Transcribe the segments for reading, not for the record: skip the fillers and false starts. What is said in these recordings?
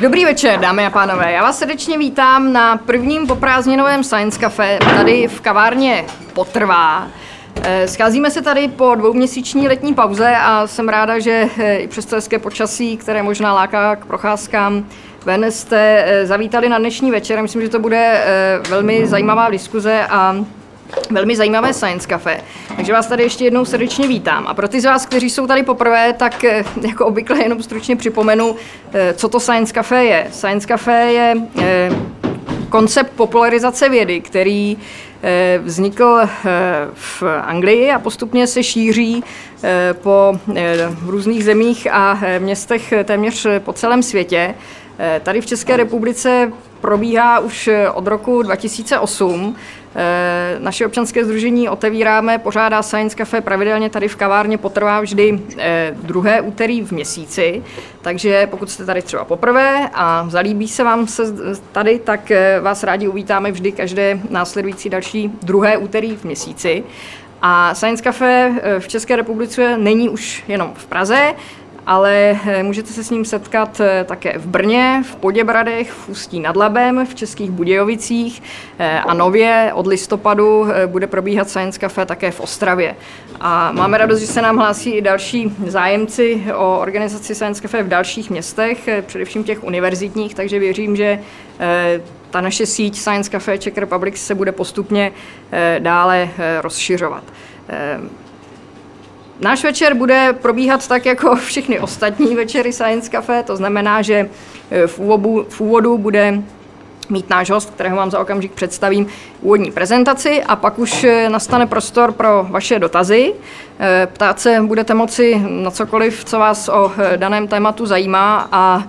Dobrý večer, dámy a pánové. Já vás srdečně vítám na prvním poprázdninovém Science Café, tady v kavárně Potrvá. Scházíme se tady po dvouměsíční letní pauze a jsem ráda, že i přes to hezké počasí, které možná láká k procházkám ven, jste zavítali na dnešní večer. Myslím, že to bude velmi zajímavá diskuze a velmi zajímavé Science Café. Takže vás tady ještě jednou srdečně vítám. A pro ty z vás, kteří jsou tady poprvé, tak jako obvykle jenom stručně připomenu, co to Science Café je. Science Café je koncept popularizace vědy, který vznikl v Anglii a postupně se šíří po různých zemích a městech téměř po celém světě. Tady v České republice probíhá už od roku 2008. Naše občanské sdružení Otevíráme pořádá Science Café pravidelně tady v kavárně Potrvá vždy druhé úterý v měsíci. Takže pokud jste tady třeba poprvé a zalíbí se vám se tady, tak vás rádi uvítáme vždy každé následující další druhé úterý v měsíci. A Science Café v České republice není už jenom v Praze, ale můžete se s ním setkat také v Brně, v Poděbradech, v Ústí nad Labem, v Českých Budějovicích a nově od listopadu bude probíhat Science Café také v Ostravě. A máme radost, že se nám hlásí i další zájemci o organizaci Science Café v dalších městech, především těch univerzitních, takže věřím, že ta naše síť Science Café Czech Republic se bude postupně dále rozšiřovat. Náš večer bude probíhat tak jako všechny ostatní večery Science Café, to znamená, že v úvodu bude mít náš host, kterého vám za okamžik představím, úvodní prezentaci a pak už nastane prostor pro vaše dotazy. Ptát se budete moci na cokoliv, co vás o daném tématu zajímá a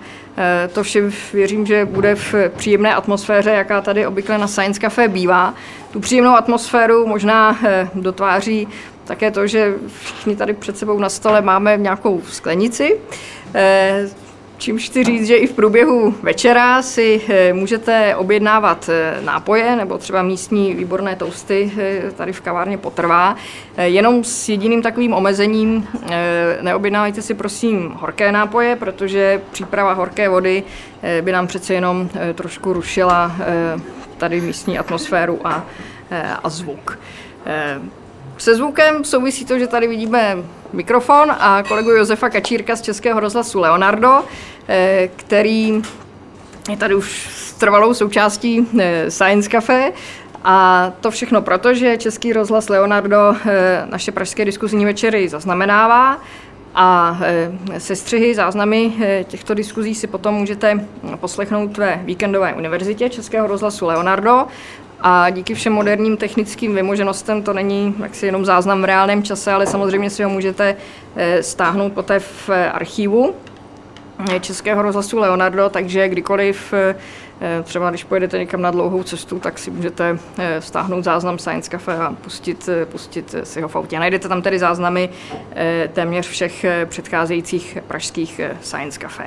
to vše věřím, že bude v příjemné atmosféře, jaká tady obvykle na Science Café bývá. Tu příjemnou atmosféru možná dotváří také to, že všichni tady před sebou na stole máme nějakou sklenici, čímž chci říct, že i v průběhu večera si můžete objednávat nápoje nebo třeba místní výborné toasty tady v kavárně Potrvá. Jenom s jediným takovým omezením, neobjednávajte si prosím horké nápoje, protože příprava horké vody by nám přece jenom trošku rušila tady místní atmosféru a zvuk. Se zvukem souvisí to, že tady vidíme mikrofon a kolegu Josefa Kačírka z Českého rozhlasu Leonardo, který je tady už trvalou součástí Science Café. A to všechno proto, že Český rozhlas Leonardo naše pražské diskuzní večery zaznamenává a sestřihy, záznamy těchto diskuzí si potom můžete poslechnout ve víkendové univerzitě Českého rozhlasu Leonardo. A díky všem moderním technickým vymoženostem to není jaksi jenom záznam v reálném čase, ale samozřejmě si ho můžete stáhnout poté v archivu Českého rozhlasu Leonardo, takže kdykoliv, třeba když pojedete někam na dlouhou cestu, tak si můžete stáhnout záznam Science Café a pustit si ho v autě. Najdete tam tedy záznamy téměř všech předcházejících pražských Science Café.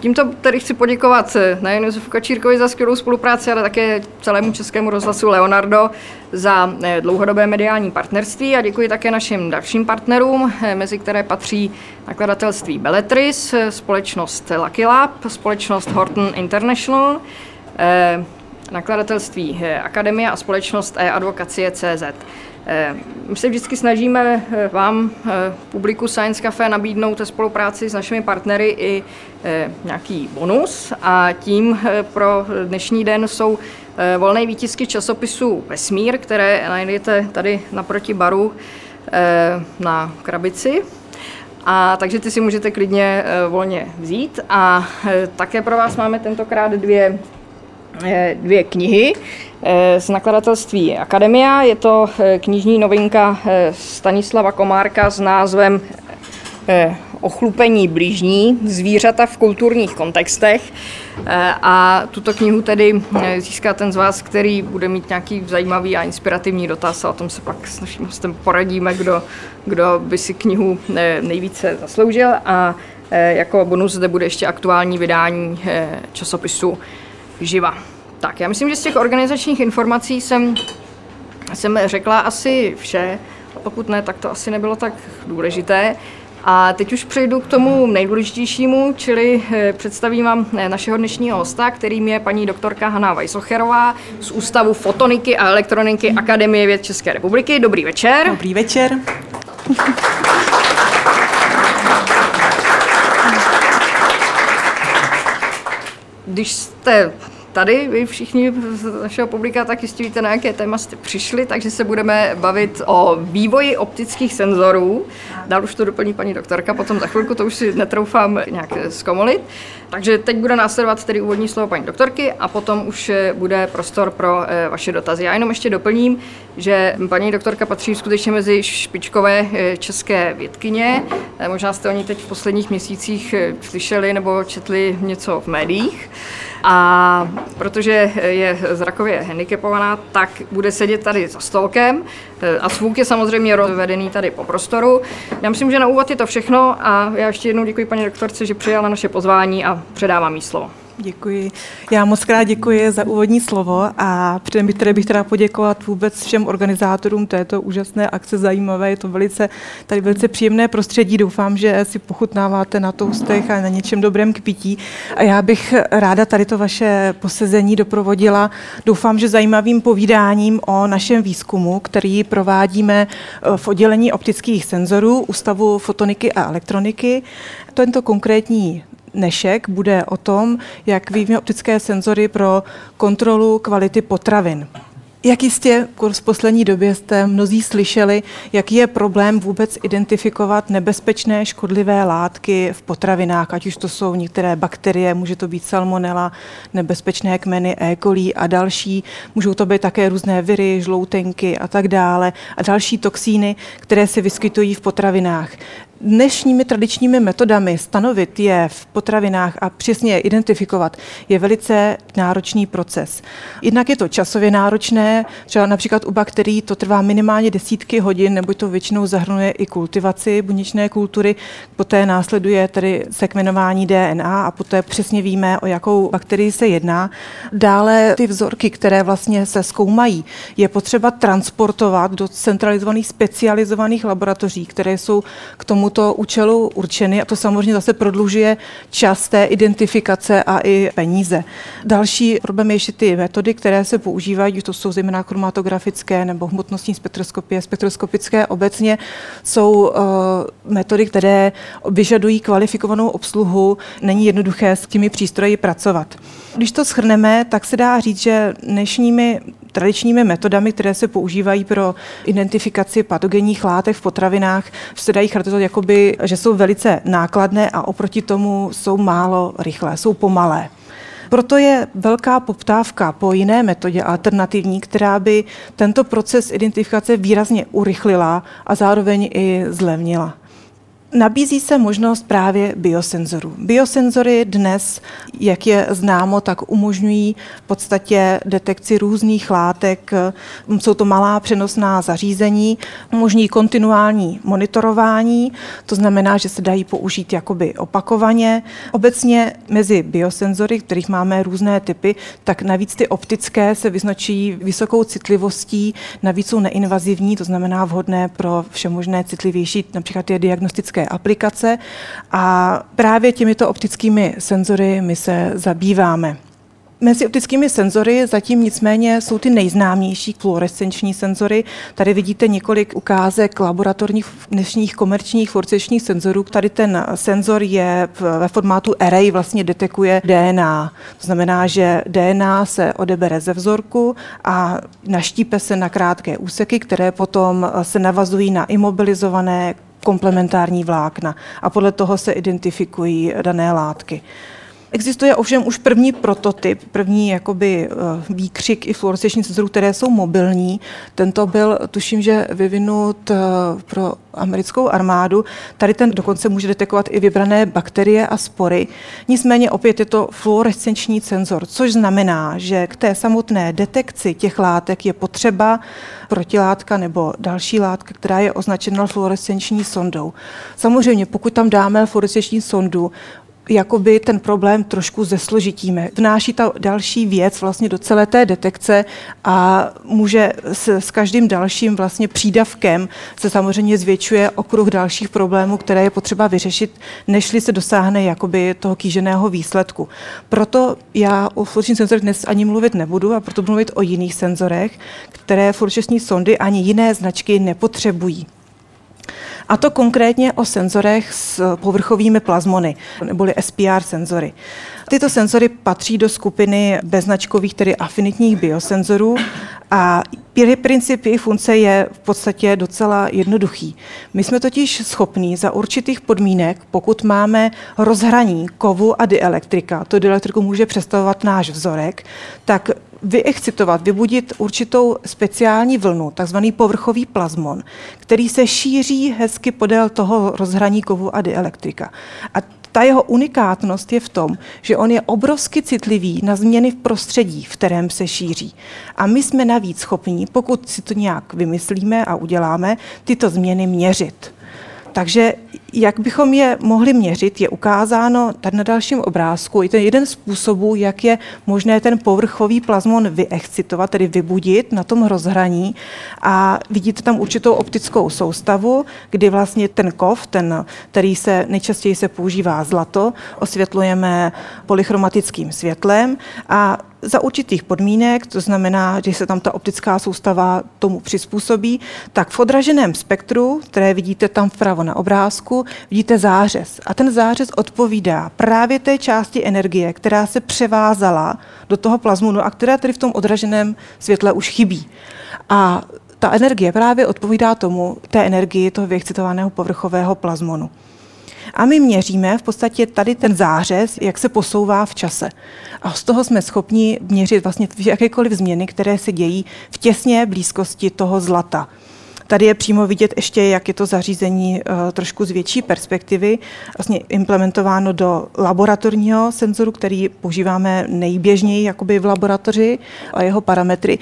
Tímto tedy chci poděkovat nejen Josefu Kačírkovi za skvělou spolupráci, ale také celému Českému rozhlasu Leonardo za dlouhodobé mediální partnerství a děkuji také našim dalším partnerům, mezi které patří nakladatelství Belletris, společnost Lakilap, společnost Horton International, nakladatelství Akademia a společnost e-advokacie.cz. My se vždycky snažíme vám, publiku Science Café, nabídnout ve spolupráci s našimi partnery i nějaký bonus a tím pro dnešní den jsou volné výtisky časopisu Vesmír, které najdete tady naproti baru na krabici. A takže ty si můžete klidně volně vzít a také pro vás máme tentokrát dvě knihy z nakladatelství Akademia. Je to knižní novinka Stanislava Komárka s názvem Ochlupení blížní, zvířata v kulturních kontextech. A tuto knihu tedy získá ten z vás, který bude mít nějaký zajímavý a inspirativní dotaz a o tom se pak s naším hostem poradíme, kdo by si knihu nejvíce zasloužil. A jako bonus zde bude ještě aktuální vydání časopisu Živa. Tak, já myslím, že z těch organizačních informací jsem řekla asi vše. Pokud ne, tak to asi nebylo tak důležité. A teď už přejdu k tomu nejdůležitějšímu, čili představím vám našeho dnešního hosta, kterým je paní doktorka Hana Vaisocherová z Ústavu fotoniky a elektroniky Akademie věd České republiky. Dobrý večer. Dobrý večer. Když jste tady, vy všichni z našeho publika, tak jistě víte, na jaké téma jste přišli, takže se budeme bavit o vývoji optických senzorů. Dál už to doplní paní doktorka, potom za chvilku, to už si netroufám nějak zkomolit. Takže teď bude následovat tedy úvodní slovo paní doktorky a potom už bude prostor pro vaše dotazy. Já jenom ještě doplním, že paní doktorka patří skutečně mezi špičkové české vědkyně. Možná jste o ní teď v posledních měsících slyšeli nebo četli něco v médiích. A protože je zrakově handicapovaná, tak bude sedět tady za stolkem a zvuk je samozřejmě rozvedený tady po prostoru. Já myslím, že na úvod je to všechno a já ještě jednou děkuji paní doktorce, že přijala naše pozvání a předávám jí slovo. Děkuji. Já moc krát děkuji za úvodní slovo a předem bych teda poděkovat vůbec všem organizátorům této úžasné akce, zajímavé, je to velice, tady velice příjemné prostředí, doufám, že si pochutnáváte na toustech a na něčem dobrém k pití a já bych ráda tady to vaše posezení doprovodila, doufám, že zajímavým povídáním o našem výzkumu, který provádíme v oddělení optických senzorů Ústavu fotoniky a elektroniky. Tento konkrétní dnešek bude o tom, jak vyvíjíme optické senzory pro kontrolu kvality potravin. Jak jistě v poslední době jste mnozí slyšeli, jaký je problém vůbec identifikovat nebezpečné škodlivé látky v potravinách, ať už to jsou některé bakterie, může to být salmonella, nebezpečné kmeny E. coli a další, můžou to být také různé viry, žloutenky a tak dále a další toxíny, které se vyskytují v potravinách. Dnešními tradičními metodami stanovit je v potravinách a přesně je identifikovat je velice náročný proces. Jednak je to časově náročné, třeba například u bakterií to trvá minimálně desítky hodin, nebo to většinou zahrnuje i kultivaci buněčné kultury, poté následuje tedy sekvenování DNA a poté přesně víme, o jakou bakterii se jedná. Dále ty vzorky, které vlastně se zkoumají, je potřeba transportovat do centralizovaných specializovaných laboratoří, které jsou k tomu to účelu určeny a to samozřejmě zase prodlužuje čas té identifikace a i peníze. Další problém je ještě ty metody, které se používají, to jsou zejména kromatografické nebo hmotnostní spektroskopie, spektroskopické obecně, jsou metody, které vyžadují kvalifikovanou obsluhu, není jednoduché s těmi přístroji pracovat. Když to shrneme, tak se dá říct, že dnešními tradičními metodami, které se používají pro identifikaci patogenních látek v potravinách, se dají charakterizovat jakoby, že jsou velice nákladné a oproti tomu jsou málo rychlé, jsou pomalé. Proto je velká poptávka po jiné metodě alternativní, která by tento proces identifikace výrazně urychlila a zároveň i zlevnila. Nabízí se možnost právě biosenzorů. Biosenzory dnes, jak je známo, tak umožňují v podstatě detekci různých látek. Jsou to malá přenosná zařízení, umožňují kontinuální monitorování, to znamená, že se dají použít jakoby opakovaně. Obecně mezi biosenzory, kterých máme různé typy, tak navíc ty optické se vyznačují vysokou citlivostí, navíc jsou neinvazivní, to znamená vhodné pro všemožné citlivější, například je diagnostické aplikace a právě těmito optickými senzory my se zabýváme. Mezi optickými senzory zatím nicméně jsou ty nejznámější fluorescenční senzory. Tady vidíte několik ukázek laboratorních dnešních komerčních fluorescenčních senzorů. Tady ten senzor je ve formátu array, vlastně detekuje DNA. To znamená, že DNA se odebere ze vzorku a naštípe se na krátké úseky, které potom se navazují na imobilizované komplementární vlákna a podle toho se identifikují dané látky. Existuje ovšem už první prototyp, první jakoby výkřik i fluorescenčních senzorů, které jsou mobilní. Tento byl, tuším, že vyvinut pro americkou armádu. Tady ten dokonce může detekovat i vybrané bakterie a spory. Nicméně opět je to fluorescenční senzor, což znamená, že k té samotné detekci těch látek je potřeba protilátka nebo další látka, která je označena fluorescenční sondou. Samozřejmě, pokud tam dáme fluorescenční sondu, jakoby ten problém trošku zesložitíme. Vnáší ta další věc vlastně do celé té detekce a může s každým dalším vlastně přídavkem se samozřejmě zvětšuje okruh dalších problémů, které je potřeba vyřešit, nežli se dosáhne jakoby toho kýženého výsledku. Proto já o fluorescenčních senzorech dnes ani mluvit nebudu a proto budu mluvit o jiných senzorech, které fluorescenční sondy ani jiné značky nepotřebují. A to konkrétně o senzorech s povrchovými plazmony, neboli SPR senzory. Tyto senzory patří do skupiny beznačkových, tedy afinitních biosenzorů a princip jejich funkce je v podstatě docela jednoduchý. My jsme totiž schopni za určitých podmínek, pokud máme rozhraní kovu a dielektrika, to dielektriku může představovat náš vzorek, tak vyexcitovat, vybudit určitou speciální vlnu, takzvaný povrchový plazmon, který se šíří hezky podél toho rozhraní kovu a dielektrika. A ta jeho unikátnost je v tom, že on je obrovsky citlivý na změny v prostředí, v kterém se šíří. A my jsme navíc schopni, pokud si to nějak vymyslíme a uděláme, tyto změny měřit. Takže jak bychom je mohli měřit, je ukázáno tady na dalším obrázku. Je to jeden z způsobů, jak je možné ten povrchový plazmon vyexcitovat, tedy vybudit na tom rozhraní. A vidíte tam určitou optickou soustavu, kdy vlastně ten kov, který se nejčastěji se používá zlato, osvětlujeme polychromatickým světlem a za určitých podmínek, to znamená, že se tam ta optická soustava tomu přizpůsobí, tak v odraženém spektru, které vidíte tam vpravo na obrázku, vidíte zářez. A ten zářez odpovídá právě té části energie, která se převázala do toho plazmonu a která tedy v tom odraženém světle už chybí. A ta energie právě odpovídá tomu, té energii toho vyexcitovaného povrchového plazmonu. A my měříme v podstatě tady ten zářez, jak se posouvá v čase. A z toho jsme schopni měřit vlastně jakékoliv změny, které se dějí v těsné blízkosti toho zlata. Tady je přímo vidět ještě, jak je to zařízení trošku z větší perspektivy, vlastně implementováno do laboratorního senzoru, který používáme nejběžněji jakoby v laboratoři a jeho parametry.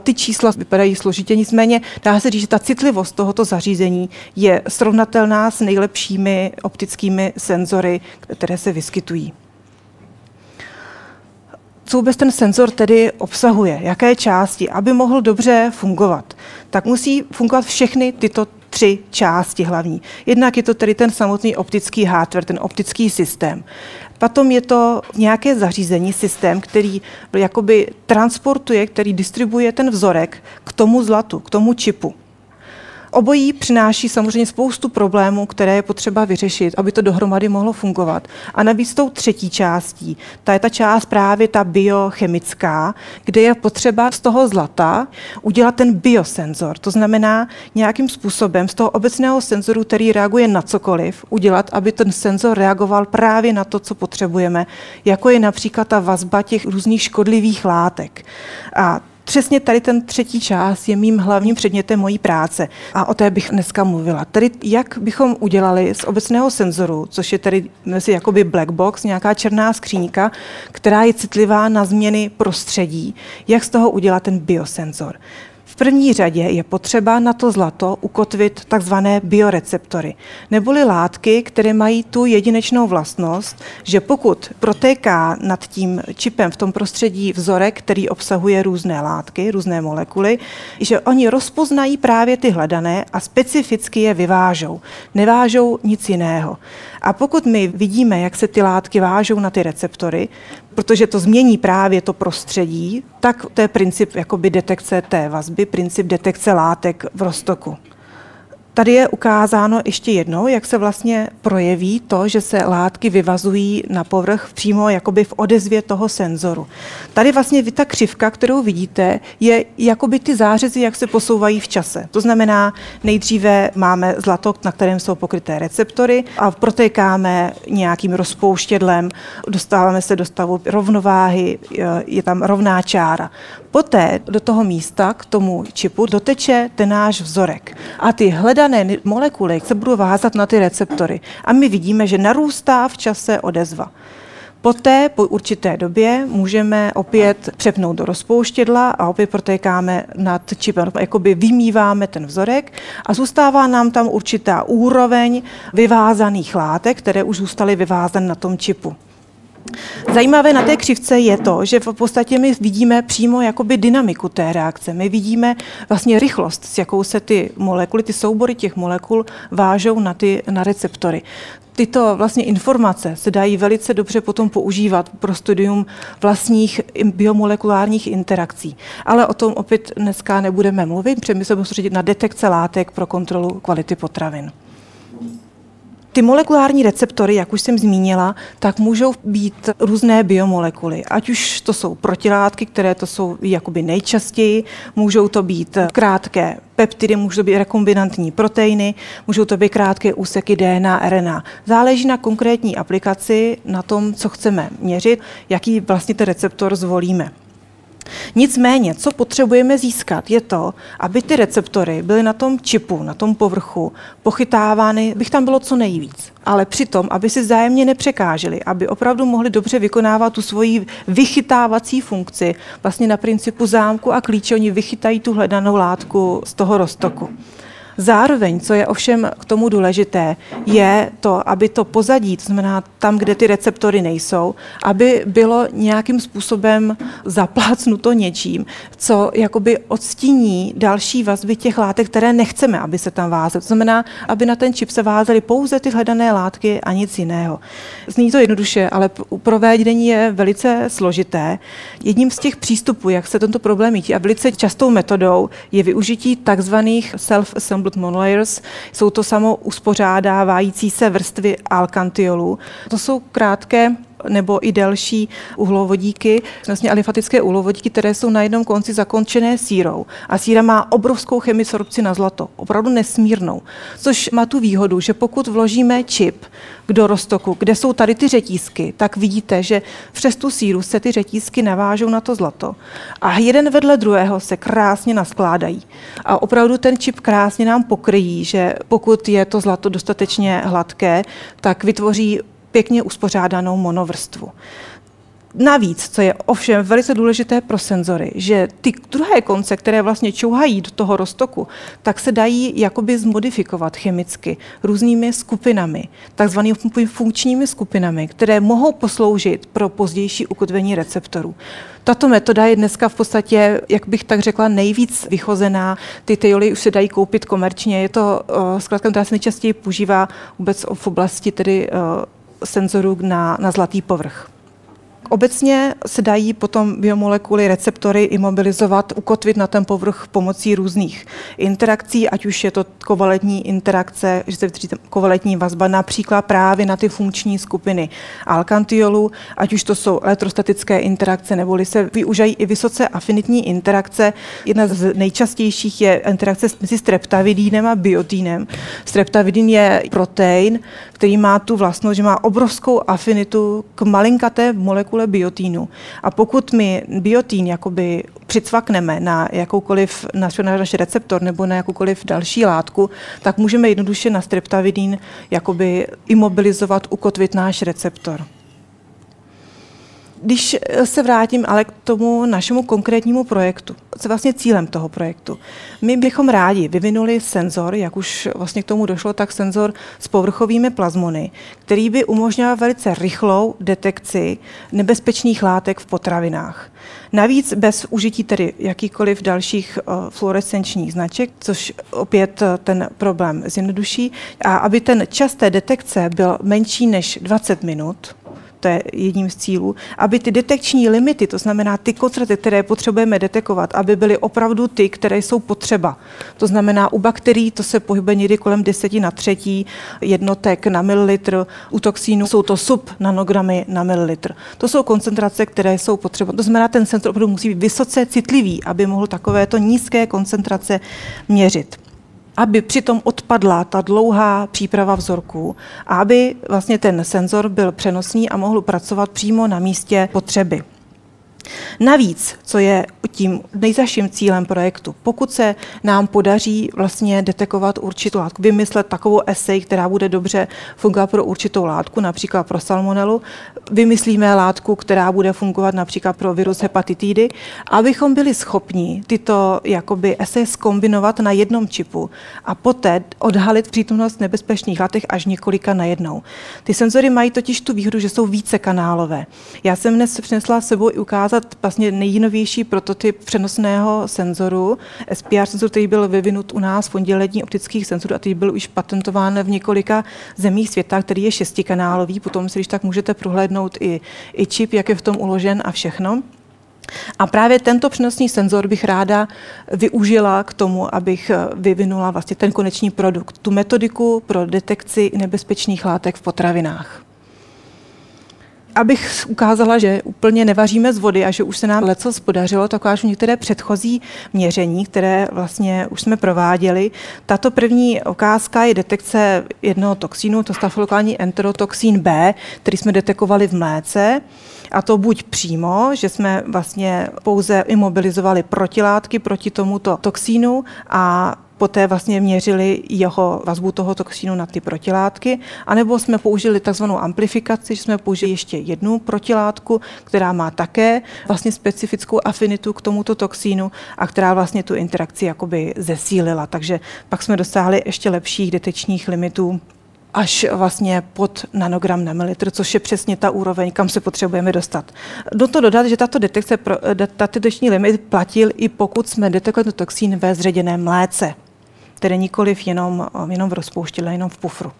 Ty čísla vypadají složitě, nicméně dá se říct, že ta citlivost tohoto zařízení je srovnatelná s nejlepšími optickými senzory, které se vyskytují. Co vůbec ten senzor tedy obsahuje, jaké části, aby mohl dobře fungovat, tak musí fungovat všechny tyto tři části hlavní. Jednak je to tedy ten samotný optický hardware, ten optický systém. Potom je to nějaké zařízení, systém, který jakoby transportuje, který distribuje ten vzorek k tomu zlatu, k tomu čipu. Obojí přináší samozřejmě spoustu problémů, které je potřeba vyřešit, aby to dohromady mohlo fungovat. A navíc tou třetí částí, ta je ta část právě ta biochemická, kde je potřeba z toho zlata udělat ten biosenzor. To znamená nějakým způsobem z toho obecného senzoru, který reaguje na cokoliv, udělat, aby ten senzor reagoval právě na to, co potřebujeme, jako je například ta vazba těch různých škodlivých látek. A přesně tady ten třetí část je mým hlavním předmětem mojí práce a o té bych dneska mluvila. Tedy jak bychom udělali z obecného senzoru, což je tady jakoby black box, nějaká černá skříňka, která je citlivá na změny prostředí, jak z toho udělat ten biosenzor. V první řadě je potřeba na to zlato ukotvit takzvané bioreceptory, neboli látky, které mají tu jedinečnou vlastnost, že pokud protéká nad tím čipem v tom prostředí vzorek, který obsahuje různé látky, různé molekuly, že oni rozpoznají právě ty hledané a specificky je vyvážou. Nevážou nic jiného. A pokud my vidíme, jak se ty látky vážou na ty receptory, protože to změní právě to prostředí, tak to je princip jakoby detekce té vazby, princip detekce látek v roztoku. Tady je ukázáno ještě jednou, jak se vlastně projeví to, že se látky vyvazují na povrch přímo jakoby v odezvě toho senzoru. Tady vlastně ta křivka, kterou vidíte, je jakoby ty zářezy, jak se posouvají v čase. To znamená, nejdříve máme zlato, na kterém jsou pokryté receptory a protékáme nějakým rozpouštědlem, dostáváme se do stavu rovnováhy, je tam rovná čára. Poté do toho místa, k tomu čipu, doteče ten náš vzorek a ty hledané molekuly se budou vázat na ty receptory a my vidíme, že narůstá v čase odezva. Poté po určité době můžeme opět přepnout do rozpouštědla a opět protékáme nad čipem, jakoby vymýváme ten vzorek a zůstává nám tam určitá úroveň vyvázaných látek, které už zůstaly vyvázané na tom čipu. Zajímavé na té křivce je to, že v podstatě my vidíme přímo jakoby dynamiku té reakce. My vidíme vlastně rychlost, s jakou se ty molekuly, ty soubory těch molekul vážou na receptory. Tyto vlastně informace se dají velice dobře potom používat pro studium vlastních biomolekulárních interakcí. Ale o tom opět dneska nebudeme mluvit, protože my se budeme soustředit na detekce látek pro kontrolu kvality potravin. Ty molekulární receptory, jak už jsem zmínila, tak můžou být různé biomolekuly. Ať už to jsou protilátky, které to jsou jakoby nejčastěji, můžou to být krátké peptidy, můžou to být rekombinantní proteiny, můžou to být krátké úseky DNA, RNA. Záleží na konkrétní aplikaci, na tom, co chceme měřit, jaký vlastně ten receptor zvolíme. Nicméně, co potřebujeme získat, je to, aby ty receptory byly na tom čipu, na tom povrchu, pochytávány, bych tam bylo co nejvíc. Ale přitom, aby si vzájemně nepřekážely, aby opravdu mohly dobře vykonávat tu svoji vychytávací funkci, vlastně na principu zámku a klíče, oni vychytají tu hledanou látku z toho roztoku. Zároveň, co je ovšem k tomu důležité, je to, aby to pozadí, to znamená tam, kde ty receptory nejsou, aby bylo nějakým způsobem zaplácnuto něčím, co jakoby odstíní další vazby těch látek, které nechceme, aby se tam vázaly. To znamená, aby na ten čip se vázaly pouze ty hledané látky a nic jiného. Zní to jednoduše, ale provádění je velice složité. Jedním z těch přístupů, jak se tento problém jítí, a velice častou metodou je využití takzvaných self-assembled monolayers, jsou to samouspořádávající se vrstvy alkantiolů. To jsou krátké nebo i delší uhlovodíky, vlastně alifatické uhlovodíky, které jsou na jednom konci zakončené sírou. A síra má obrovskou chemisorpci na zlato, opravdu nesmírnou. Což má tu výhodu, že pokud vložíme čip do roztoku, kde jsou tady ty řetízky, tak vidíte, že přes tu síru se ty řetízky navážou na to zlato. A jeden vedle druhého se krásně naskládají. A opravdu ten čip krásně nám pokryjí, že pokud je to zlato dostatečně hladké, tak vytvoří pěkně uspořádanou monovrstvu. Navíc, co je ovšem velice důležité pro senzory, že ty druhé konce, které vlastně čouhají do toho roztoku, tak se dají jakoby zmodifikovat chemicky různými skupinami, takzvanými funkčními skupinami, které mohou posloužit pro pozdější ukotvení receptorů. Tato metoda je dneska v podstatě, jak bych tak řekla, nejvíc vychozená. Ty teolie už se dají koupit komerčně. Je to zkrátka, která se nejčastěji používá vůbec v oblasti tedy senzorů na zlatý povrch. Obecně se dají potom biomolekuly, receptory imobilizovat, ukotvit na ten povrch pomocí různých interakcí, ať už je to kovalentní interakce, že se vytvoří kovalentní vazba, například právě na ty funkční skupiny alkantiolů, ať už to jsou elektrostatické interakce, neboli se využívají i vysoce afinitní interakce. Jedna z nejčastějších je interakce mezi streptavidínem a biotínem. Streptavidin je protein, který má tu vlastnost, že má obrovskou afinitu k malinkaté molekule biotínu. A pokud my biotín jakoby přicvakneme na jakoukoliv naš receptor nebo na jakoukoliv další látku, tak můžeme jednoduše na streptavidin jakoby imobilizovat, ukotvit náš receptor. Když se vrátím ale k tomu našemu konkrétnímu projektu, co je vlastně cílem toho projektu. My bychom rádi vyvinuli senzor, jak už vlastně k tomu došlo, tak senzor s povrchovými plazmony, který by umožňoval velice rychlou detekci nebezpečných látek v potravinách. Navíc bez užití tedy jakýchkoliv dalších fluorescenčních značek, což opět ten problém zjednoduší. A aby ten čas té detekce byl menší než 20 minut, to je jedním z cílů, aby ty detekční limity, to znamená ty koncentrace, které potřebujeme detekovat, aby byly opravdu ty, které jsou potřeba. To znamená u bakterií to se pohybuje někdy kolem 10³ jednotek na mililitr, u toxínů jsou to subnanogramy na mililitr. To jsou koncentrace, které jsou potřeba. To znamená, ten senzor opravdu musí být vysoce citlivý, aby mohl takovéto nízké koncentrace měřit. Aby přitom odpadla ta dlouhá příprava vzorků a aby vlastně ten senzor byl přenosný a mohl pracovat přímo na místě potřeby. Navíc, co je tím nejzaším cílem projektu, pokud se nám podaří vlastně detekovat určitou látku, vymyslet takovou esej, která bude dobře fungovat pro určitou látku, například pro salmonelu, vymyslíme látku, která bude fungovat například pro virus hepatitidy, abychom byli schopni tyto jakoby esej zkombinovat na jednom čipu a poté odhalit přítomnost nebezpečných látek až několika najednou. Ty senzory mají totiž tu výhodu, že jsou vícekanálové. Já jsem dnes přinesla s sebou i ukázat vlastně nejnovější prototyp přenosného senzoru, SPR senzoru, který byl vyvinut u nás v oddělení optických senzorů a který byl už patentován v několika zemích světa, který je šestikanálový, potom si když tak můžete prohlédnout i čip, jak je v tom uložen a všechno. A právě tento přenosný senzor bych ráda využila k tomu, abych vyvinula vlastně ten konečný produkt, tu metodiku pro detekci nebezpečných látek v potravinách. Abych ukázala, že úplně nevaříme z vody a že už se nám leccos podařilo, tak ukážu některé předchozí měření, které vlastně už jsme prováděli. Tato první ukázka je detekce jednoho toxínu, to stafylokokální enterotoxín B, který jsme detekovali v mléce. A to buď přímo, že jsme vlastně pouze imobilizovali protilátky proti tomuto toxínu a poté vlastně měřili jeho vazbu toho toxínu na ty protilátky, anebo jsme použili takzvanou amplifikaci, že jsme použili ještě jednu protilátku, která má také vlastně specifickou afinitu k tomuto toxínu a která vlastně tu interakci jakoby zesílila. Takže pak jsme dosáhli ještě lepších detekčních limitů až vlastně pod nanogram na mililitr, což je přesně ta úroveň, kam se potřebujeme dostat. Do toho dodat, že tato detekce, tato detekční limit platil i pokud jsme detekovali toxín ve zředěném mléce, tedy nikoliv jenom v rozpouštědle, jenom v pufru.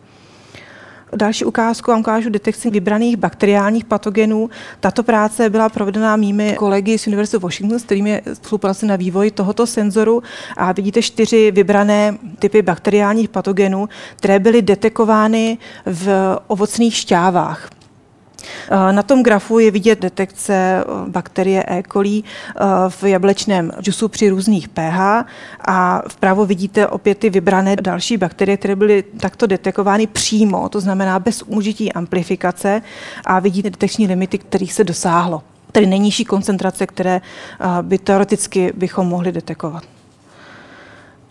Další ukázku vám ukážu detekci vybraných bakteriálních patogenů. Tato práce byla provedena mými kolegy z Univerzity Washington, s kterými spolupracujeme na vývoji tohoto senzoru. A vidíte 4 vybrané typy bakteriálních patogenů, které byly detekovány v ovocných šťávách. Na tom grafu je vidět detekce bakterie E. coli v jablečném džusu při různých pH a vpravo vidíte opět ty vybrané další bakterie, které byly takto detekovány přímo, to znamená bez užití amplifikace a vidíte detekční limity, kterých se dosáhlo, tedy nejnižší koncentrace, které by teoreticky bychom mohli detekovat.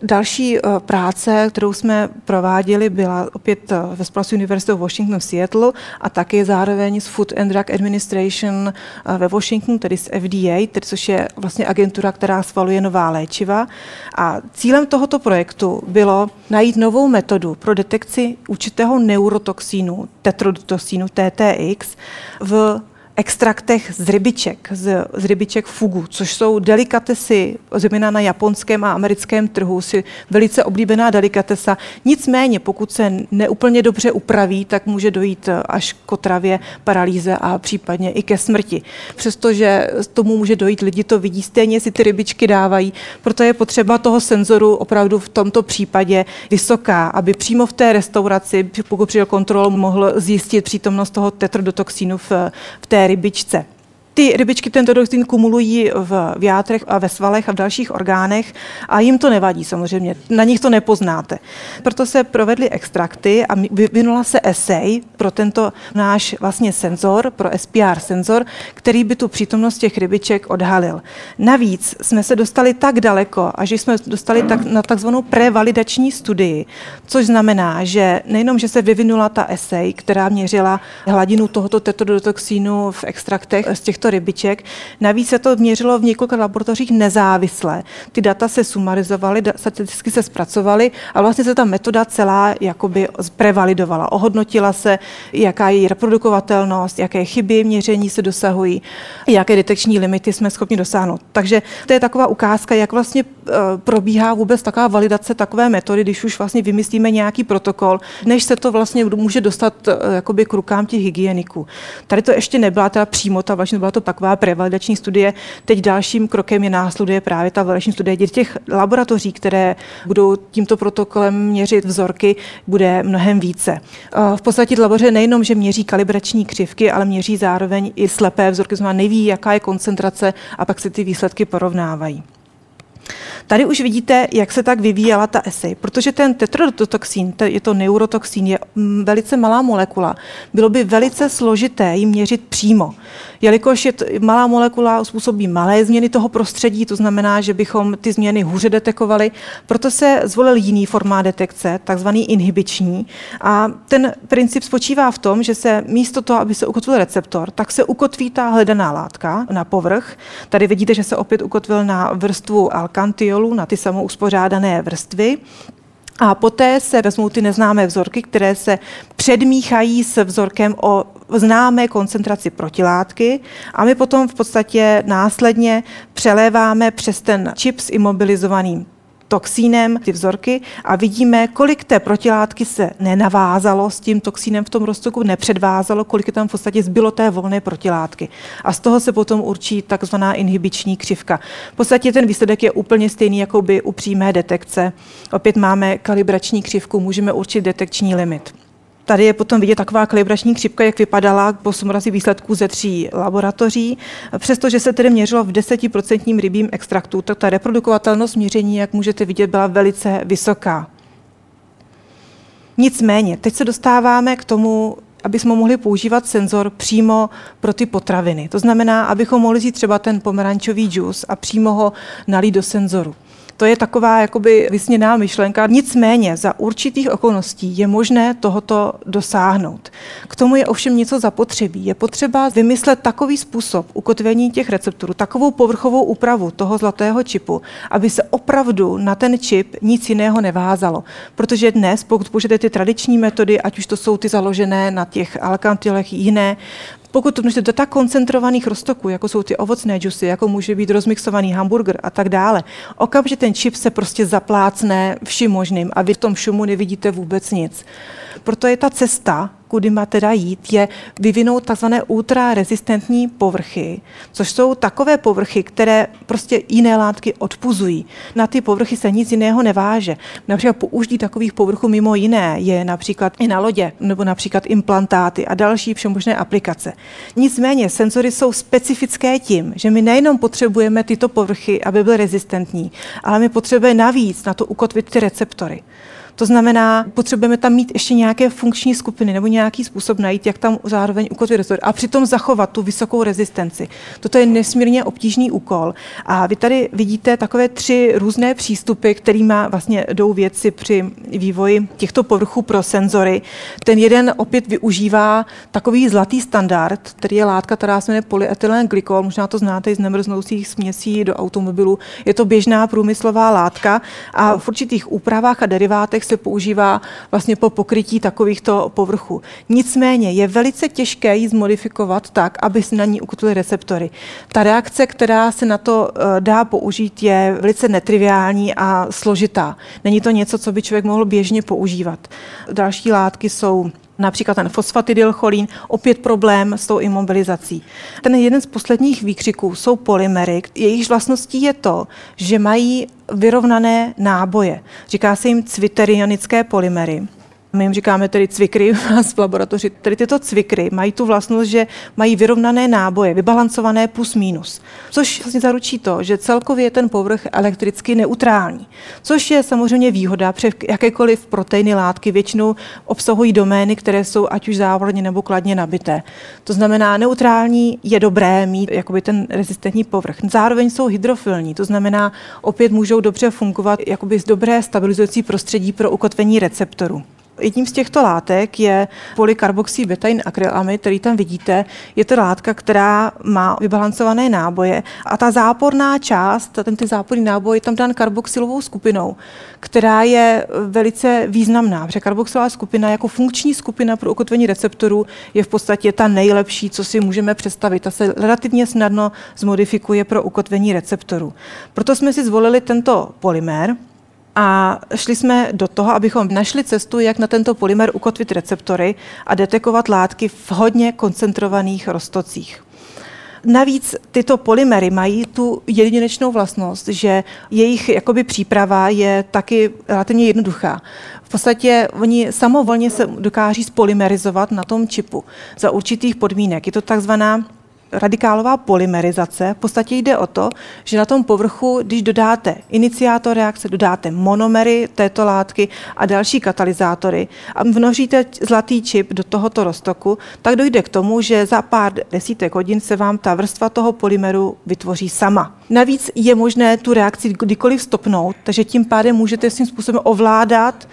Další práce, kterou jsme prováděli, byla opět ve spolupráci Univerzitou Washington v Seattle a také zároveň s Food and Drug Administration ve Washingtonu, tedy s FDA, tedy což je vlastně agentura, která schvaluje nová léčiva. A cílem tohoto projektu bylo najít novou metodu pro detekci určitého neurotoxínu, tetrodotoxínu, TTX, v extraktech z rybiček fugu, což jsou delikatesy, zejména na japonském a americkém trhu, si velice oblíbená delikatesa. Nicméně, pokud se neúplně dobře upraví, tak může dojít až k otravě, paralýze a případně i ke smrti. Přestože tomu může dojít, lidi to vidí, stejně si ty rybičky dávají, proto je potřeba toho senzoru opravdu v tomto případě vysoká, aby přímo v té restauraci, pokud přijel kontrol, mohl zjistit přítomnost toho tetrodotoxínu v té rybičce. Ty rybičky tento toxin kumulují v játrech a ve svalech a v dalších orgánech a jim to nevadí samozřejmě, na nich to nepoznáte. Proto se provedly extrakty a vyvinula se esej pro tento náš vlastně senzor, pro SPR senzor, který by tu přítomnost těch rybiček odhalil. Navíc jsme se dostali tak daleko, až jsme dostali na takzvanou prevalidační studii, což znamená, že nejenom, že se vyvinula ta esej, která měřila hladinu tohoto tetrodotoxínu v extraktech z těchto rybiček. Navíc se to měřilo v několika laboratořích nezávisle. Ty data se sumarizovaly, statisticky se zpracovaly a vlastně se ta metoda celá jakoby prevalidovala. Ohodnotila se, jaká je její reprodukovatelnost, jaké chyby měření se dosahují, jaké detekční limity jsme schopni dosáhnout. Takže to je taková ukázka, jak vlastně probíhá vůbec taková validace takové metody, když už vlastně vymyslíme nějaký protokol, než se to vlastně může dostat jakoby k rukám těch hygieniků. Tady to ještě nebyla teda přímo ta byla to taková prevalidační studie. Teď dalším krokem je následuje právě ta validační studie. Těch laboratoří, které budou tímto protokolem měřit vzorky, bude mnohem více. V podstatě laboratoře nejenom, že měří kalibrační křivky, ale měří zároveň i slepé vzorky, znamená neví, jaká je koncentrace a pak se ty výsledky porovnávají. Tady už vidíte, jak se tak vyvíjela ta esej, protože ten tetrodotoxín, je to neurotoxín, je velice malá molekula. Bylo by velice složité ji měřit přímo. jelikož je malá molekula, způsobí malé změny toho prostředí, to znamená, že bychom ty změny hůře detekovali, proto se zvolil jiný formát detekce, takzvaný inhibiční. A ten princip spočívá v tom, že se místo toho, aby se ukotvil receptor, tak se ukotví ta hledaná látka na povrch. Tady vidíte, že se opět ukotvil na vrstvu alkantiolu, na ty samouspořádané vrstvy. A poté se vezmou ty neznámé vzorky, které se předmíchají s vzorkem o známé koncentraci protilátky a my potom v podstatě následně přeléváme přes ten čip s imobilizovaným toxínem ty vzorky a vidíme, kolik té protilátky se nenavázalo s tím toxínem v tom roztoku, nepředvázalo, kolik je tam v podstatě zbylo té volné protilátky. A z toho se potom určí takzvaná inhibiční křivka. V podstatě ten výsledek je úplně stejný, jako by u přímé detekce. Opět máme kalibrační křivku, můžeme určit detekční limit. Tady je potom vidět taková kalibrační křivka, jak vypadala po sumrazi výsledků ze 3 laboratoří. Přestože se tedy měřilo v 10% rybím extraktu, tak ta reprodukovatelnost měření, jak můžete vidět, byla velice vysoká. Nicméně, teď se dostáváme k tomu, abychom mohli používat senzor přímo pro ty potraviny. To znamená, abychom mohli vzít třeba ten pomerančový džus a přímo ho nalít do senzoru. To je taková jakoby vysněná myšlenka. Nicméně za určitých okolností je možné tohoto dosáhnout. K tomu je ovšem něco zapotřebí. Je potřeba vymyslet takový způsob ukotvení těch receptorů, takovou povrchovou úpravu toho zlatého čipu, aby se opravdu na ten čip nic jiného nevázalo. Protože dnes, pokud použijete ty tradiční metody, ať už to jsou ty založené na těch alkantylech jiné, pokud to množíte do tak koncentrovaných roztoků, jako jsou ty ovocné džusy, jako může být rozmixovaný hamburger a tak dále, okamžitě ten čip se prostě zaplácne vším možným a vy v tom šumu nevidíte vůbec nic. Proto je ta cesta, kudy má teda jít, je vyvinout takzvané ultrarezistentní povrchy, což jsou takové povrchy, které prostě jiné látky odpuzují. Na ty povrchy se nic jiného neváže. Například použití takových povrchů mimo jiné je například i na lodě, nebo například implantáty a další všemožné aplikace. Nicméně senzory jsou specifické tím, že my nejenom potřebujeme tyto povrchy, aby byly rezistentní, ale my potřebujeme navíc na to ukotvit ty receptory. To znamená, potřebujeme tam mít ještě nějaké funkční skupiny nebo nějaký způsob najít, jak tam zároveň ukotvit rezistor a přitom zachovat tu vysokou rezistenci. Toto je nesmírně obtížný úkol. A vy tady vidíte takové 3 různé přístupy, kterými vlastně jdou vědci při vývoji těchto povrchů pro senzory. Ten jeden opět využívá takový zlatý standard, který je látka, která se jmenuje polyetylenglykol. Možná to znáte i z nemrznoucích směsí do automobilů. Je to běžná průmyslová látka a v určitých úpravách a derivátech se používá vlastně po pokrytí takovýchto povrchů. Nicméně je velice těžké ji zmodifikovat tak, aby se na ní ukotvily receptory. Ta reakce, která se na to dá použít, je velice netriviální a složitá. Není to něco, co by člověk mohl běžně používat. Další látky jsou například ten fosfatidylcholín, opět problém s tou imobilizací. Ten jeden z posledních výkřiků jsou polymery. Jejich vlastností je to, že mají vyrovnané náboje. Říká se jim cviterionické polymery. My jim říkáme tedy cvikry v laboratoři. Tedy tyto cvikry mají tu vlastnost, že mají vyrovnané náboje, vybalancované plus minus, což vlastně zaručí to, že celkově je ten povrch elektricky neutrální, což je samozřejmě výhoda, protože jakékoliv proteiny látky většinou obsahují domény, které jsou ať už závorně nebo kladně nabité. To znamená, neutrální je dobré mít jakoby ten rezistentní povrch. Zároveň jsou hydrofilní, to znamená, opět můžou dobře fungovat jakoby z dobré stabilizující prostředí pro ukotvení receptorů. Jedním z těchto látek je polykarboxybetainakrylamid, který tam vidíte. Je to látka, která má vybalancované náboje a ta záporná část, ten záporný náboj je tam dán karboxylovou skupinou, která je velice významná, protože karboxylová skupina jako funkční skupina pro ukotvení receptorů je v podstatě ta nejlepší, co si můžeme představit. Ta se relativně snadno zmodifikuje pro ukotvení receptorů. Proto jsme si zvolili tento polymér a šli jsme do toho, abychom našli cestu, jak na tento polymer ukotvit receptory a detekovat látky v hodně koncentrovaných roztocích. Navíc tyto polymery mají tu jedinečnou vlastnost, že jejich jakoby příprava je taky relativně jednoduchá. V podstatě oni samovolně se dokáží spolymerizovat na tom čipu za určitých podmínek. Je to takzvaná radikálová polymerizace. V podstatě jde o to, že na tom povrchu, když dodáte iniciátor reakce, dodáte monomery této látky a další katalyzátory a vnoříte zlatý čip do tohoto roztoku, tak dojde k tomu, že za pár desítek hodin se vám ta vrstva toho polymeru vytvoří sama. Navíc je možné tu reakci kdykoliv stopnout, takže tím pádem můžete svým způsobem ovládat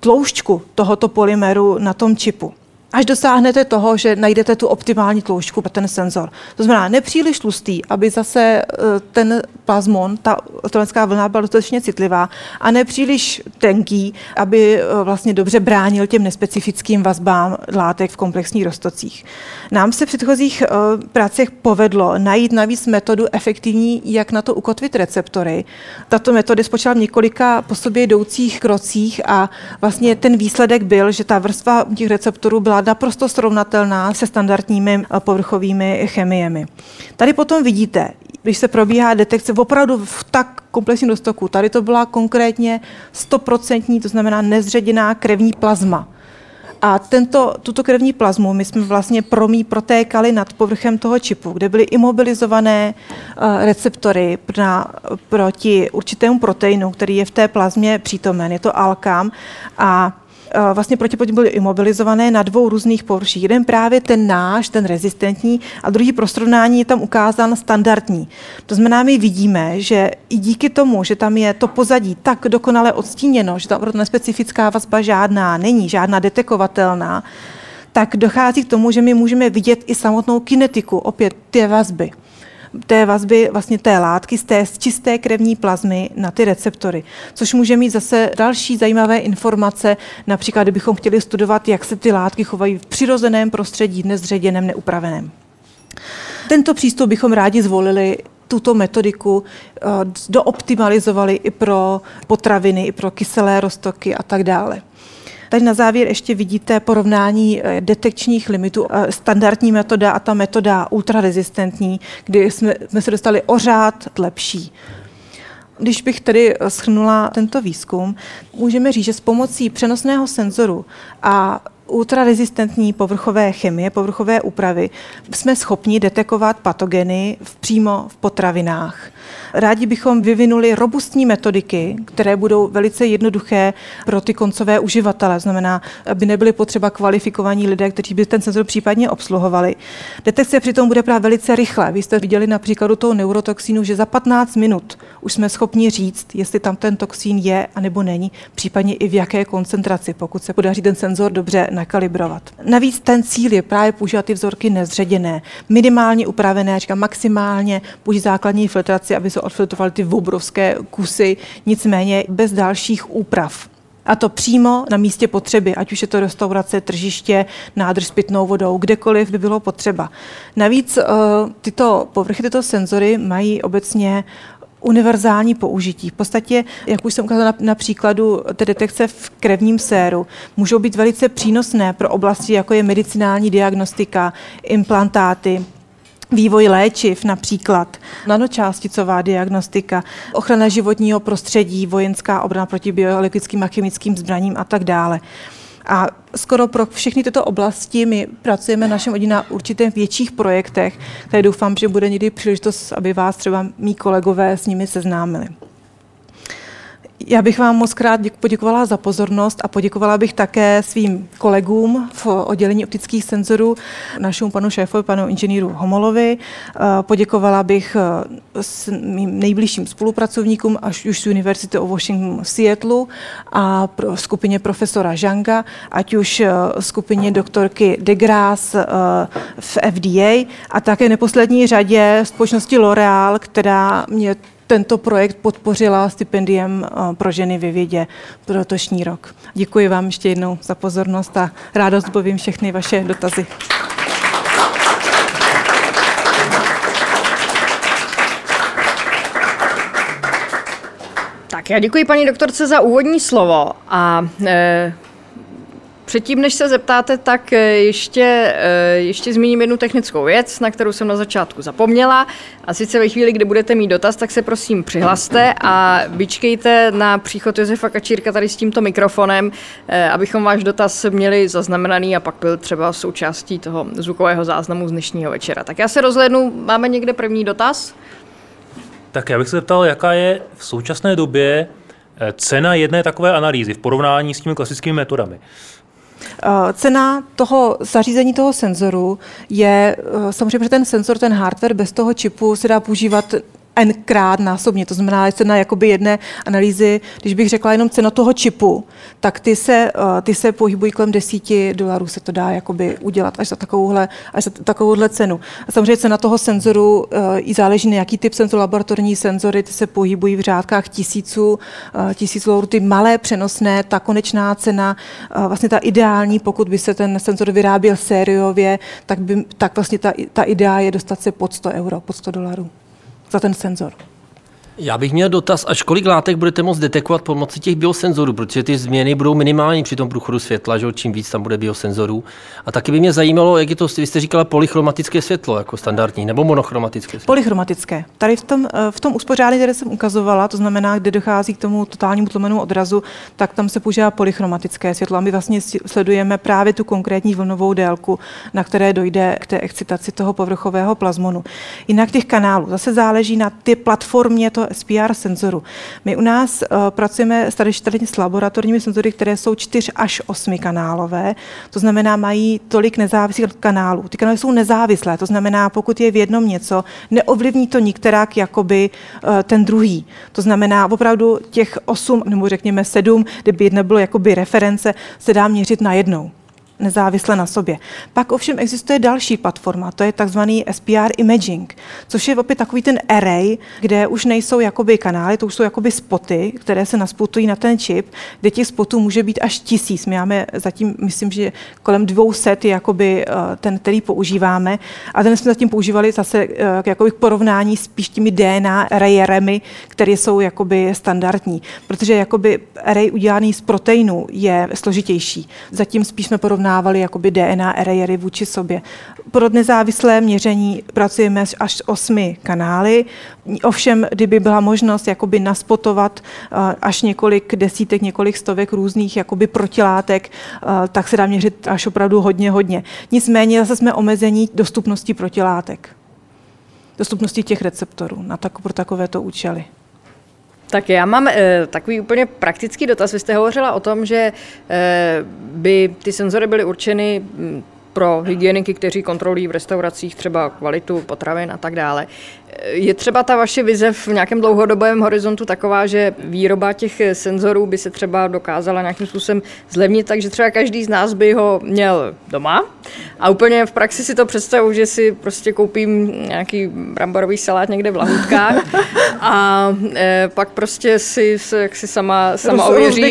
tloušťku tohoto polymeru na tom čipu. Až dosáhnete toho, že najdete tu optimální tloušťku pro ten senzor. To znamená nepříliš tlustý, aby zase ten plazmon, ta elektronická vlna byla dostatečně citlivá, a nepříliš tenký, aby vlastně dobře bránil těm nespecifickým vazbám látek v komplexních roztocích. Nám se v předchozích pracích povedlo najít navíc metodu efektivní, jak na to ukotvit receptory. Tato metoda spočívala v několika po sobě jdoucích krocích a vlastně ten výsledek byl, že ta vrstva těch receptorů byla naprosto srovnatelná se standardními povrchovými chemiemi. Tady potom vidíte, když se probíhá detekce opravdu v tak komplexním roztoku, tady to byla konkrétně 100%, to znamená nezředěná krevní plazma. A tuto krevní plazmu my jsme vlastně protékali nad povrchem toho čipu, kde byly imobilizované receptory proti určitému proteinu, který je v té plazmě přítomen, je to alkám, a vlastně protipodně byly imobilizované na dvou různých površích. Jeden právě ten náš, ten rezistentní, a druhý pro srovnání je tam ukázán standardní. To znamená, my vidíme, že i díky tomu, že tam je to pozadí tak dokonale odstíněno, že tam nespecifická vazba žádná není, žádná detekovatelná, tak dochází k tomu, že my můžeme vidět i samotnou kinetiku, opět té vazby vlastně té látky z té čisté krevní plazmy na ty receptory, což může mít zase další zajímavé informace, například kdybychom chtěli studovat, jak se ty látky chovají v přirozeném prostředí, nezředěném, neupraveném. Tento přístup bychom rádi zvolili, tuto metodiku dooptimalizovali i pro potraviny, i pro kyselé roztoky a tak dále. Tady na závěr ještě vidíte porovnání detekčních limitů, standardní metoda a ta metoda ultrarezistentní, kdy jsme se dostali o řád lepší. Když bych tedy shrnula tento výzkum, můžeme říct, že s pomocí přenosného senzoru a ultrarezistentní povrchové chemie, povrchové úpravy, jsme schopni detekovat patogeny přímo v potravinách. Rádi bychom vyvinuli robustní metodiky, které budou velice jednoduché pro ty koncové uživatele, znamená, aby nebyly potřeba kvalifikovaní lidé, kteří by ten senzor případně obsluhovali. Detekce přitom bude právě velice rychle. Vy jste viděli na příkladu toho neurotoxínu, že za 15 minut už jsme schopni říct, jestli tam ten toxín je anebo není, případně i v jaké koncentraci, pokud se podaří ten senzor dobře nakalibrovat. Navíc ten cíl je právě používat ty vzorky nezředěné, minimálně upravené, říkám, maximálně použít základní filtraci, aby se odfiltrovaly ty obrovské kusy, nicméně bez dalších úprav. A to přímo na místě potřeby, ať už je to restaurace, tržiště, nádrž s pitnou vodou, kdekoliv by bylo potřeba. Navíc tyto povrchy, tyto senzory mají obecně univerzální použití. V podstatě, jak už jsem ukázala na příkladu té detekce v krevním séru, můžou být velice přínosné pro oblasti, jako je medicinální diagnostika, implantáty, vývoj léčiv například, nanočásticová diagnostika, ochrana životního prostředí, vojenská obrana proti biologickým a chemickým zbraním a tak dále. A skoro pro všechny tyto oblasti my pracujeme v našem oddělení na určitých větších projektech, které doufám, že bude někdy příležitost, aby vás třeba mý kolegové s nimi seznámili. Já bych vám moc krát poděkovala za pozornost a poděkovala bych také svým kolegům v oddělení optických senzorů, našemu panu šéfovi, panu inženýru Homolovi. Poděkovala bych mým nejbližším spolupracovníkům, až už z Univerzity Washington v Seattlu, a skupině profesora Zhanga, ať už skupině doktorky DeGrasse v FDA, a také v neposlední řadě společnosti L'Oreál, která mě tento projekt podpořila stipendiem pro ženy ve vědě pro letošní rok. Děkuji vám ještě jednou za pozornost a ráda odpovím všechny vaše dotazy. Tak já děkuji paní doktorce za úvodní slovo a Předtím, než se zeptáte, tak ještě zmíním jednu technickou věc, na kterou jsem na začátku zapomněla. A sice ve chvíli, kdy budete mít dotaz, tak se prosím přihlaste a vyčkejte na příchod Josefa Kačírka tady s tímto mikrofonem, abychom váš dotaz měli zaznamenaný a pak byl třeba součástí toho zvukového záznamu z dnešního večera. Tak já se rozhlédnu, máme někde první dotaz? Tak já bych se zeptal, jaká je v současné době cena jedné takové analýzy v porovnání s těmi klasickými metodami. Cena toho zařízení, toho senzoru je samozřejmě, že ten senzor, ten hardware bez toho čipu se dá používat nkrát násobně. To znamená, cena jakoby jedné analýzy, když bych řekla jenom cena toho čipu, tak ty se pohybují kolem $10, se to dá jakoby udělat až za takovouhle cenu. A samozřejmě cena toho senzoru i záleží na jaký typ senzoru, laboratorní senzory, ty se pohybují v řádkách tisíců, ty malé přenosné, ta konečná cena, vlastně ta ideální, pokud by se ten senzor vyráběl sériově, tak vlastně ta idea je dostat se pod €100, pod $100. Za ten senzor. Já bych měl dotaz, až kolik látek budete moct detekovat pomocí těch biosenzorů, protože ty změny budou minimální při tom průchodu světla, že čím víc tam bude biosenzorů. A taky by mě zajímalo, jak je to, vy jste říkala polychromatické světlo jako standardní nebo monochromatické světlo? Polychromatické. Tady v tom uspořádání, které jsem ukazovala, to znamená, kde dochází k tomu totálnímu tlumenému odrazu, tak tam se používá polychromatické světlo. A my vlastně sledujeme právě tu konkrétní vlnovou délku, na které dojde k té excitaci toho povrchového plazmonu. Jinak těch kanálů zase záleží na ty platformě to SPR senzoru. My u nás pracujeme tradičně s laboratorními senzory, které jsou 4 až 8 kanálové, to znamená, mají tolik nezávislých kanálů. Ty kanály jsou nezávislé, to znamená, pokud je v jednom něco, neovlivní to nikterak jakoby ten druhý. To znamená, opravdu těch 8 nebo řekněme 7, kdyby jedna bylo jakoby reference, se dá měřit najednou, nezávisle na sobě. Pak ovšem existuje další platforma, to je takzvaný SPR imaging, což je opět takový ten array, kde už nejsou jakoby kanály, to už jsou jakoby spoty, které se naspotují na ten čip, kde těch spotů může být až 1000. My máme zatím, myslím, že kolem 200 je jakoby ten, který používáme, a ten jsme zatím používali zase jakoby k porovnání spíš těmi DNA arrayeremi, které jsou jakoby standardní, protože jakoby array udělaný z proteinů je složitější. Zatím spíš jsme porovnávali jakoby DNA arrayery vůči sobě. Pro nezávislé měření pracujeme až 8 kanály. Ovšem, kdyby byla možnost jakoby naspotovat až několik desítek, několik stovek různých jakoby protilátek, tak se dá měřit až opravdu hodně. Nicméně zase jsme omezení dostupností protilátek. Dostupností těch receptorů pro takovéto účely. Tak já mám takový úplně praktický dotaz. Vy jste hovořila o tom, že by ty senzory byly určeny pro hygieniky, kteří kontrolují v restauracích třeba kvalitu potravin a tak dále. Je třeba ta vaše vize v nějakém dlouhodobém horizontu taková, že výroba těch senzorů by se třeba dokázala nějakým způsobem zlevnit, takže třeba každý z nás by ho měl doma. A úplně v praxi si to představu, že si prostě koupím nějaký bramborový salát někde v Lahůdkách a pak prostě si sama ověřím,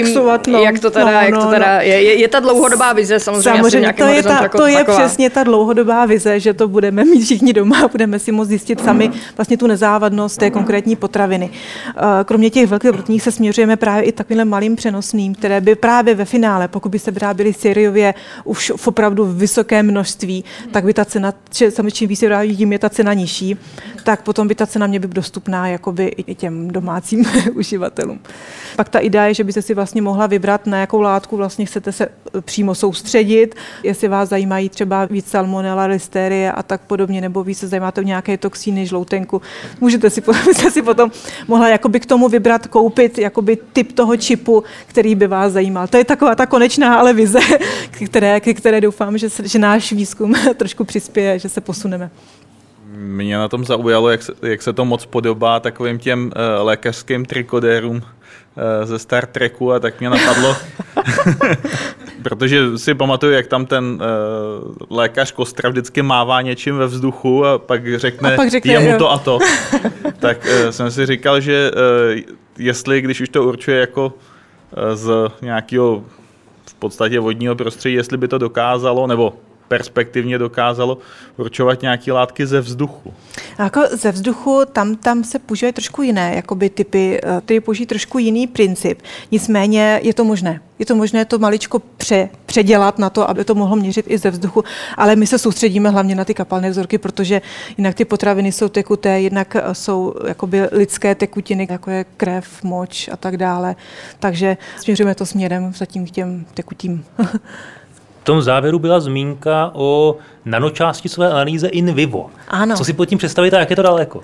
jak to teda je. Je ta dlouhodobá vize samozřejmě nějakým horizontu jako taková. To je přesně ta dlouhodobá vize, že to budeme mít všichni doma a budeme si moct zjistit sami vlastně tu nezávadnost té konkrétní potraviny. Kromě těch velkých proteinů se směřujeme právě i takovým malým přenosným, které by právě ve finále, pokud by se vyráběly sériově už v opravdu vysoké množství, tak by ta cena, samozřejmě čím víc se vyrábí, tím je ta cena nižší, tak potom by ta cena mě by dostupná jakoby i těm domácím uživatelům. Pak ta idea je, že byste si vlastně mohla vybrat, na jakou látku vlastně chcete se přímo soustředit, jestli vás zajímají třeba víc salmonella, listerie a tak podobně, nebo víc se zajímáte o nějaké toxíny, žloutenku. Byste si potom mohla jakoby k tomu vybrat, koupit jakoby typ toho čipu, který by vás zajímal. To je taková ta konečná ale vize, které doufám, že náš výzkum trošku přispěje, že se posuneme. Mě na tom zaujalo, jak se to moc podobá takovým těm lékařským trikodérům ze Star Treku, a tak mě napadlo, protože si pamatuju, jak tam ten lékař Kostra vždycky mává něčím ve vzduchu a pak řekne jemu to a to. Tak jsem si říkal, že jestli, když už to určuje jako z nějakého v podstatě vodního prostředí, jestli by to dokázalo, nebo perspektivně dokázalo určovat nějaké látky ze vzduchu. Jako ze vzduchu, tam se používají trošku jiné jakoby typy, které použijí trošku jiný princip. Nicméně je to možné. Je to možné to maličko předělat na to, aby to mohlo měřit i ze vzduchu, ale my se soustředíme hlavně na ty kapalné vzorky, protože jinak ty potraviny jsou tekuté, jednak jsou jakoby lidské tekutiny, jako je krev, moč a tak dále. Takže směřujeme to směrem zatím k těm tekutím. V tom závěru byla zmínka o nanočásticové analýze in vivo. Ano. Co si pod tím představíte a jak je to daleko?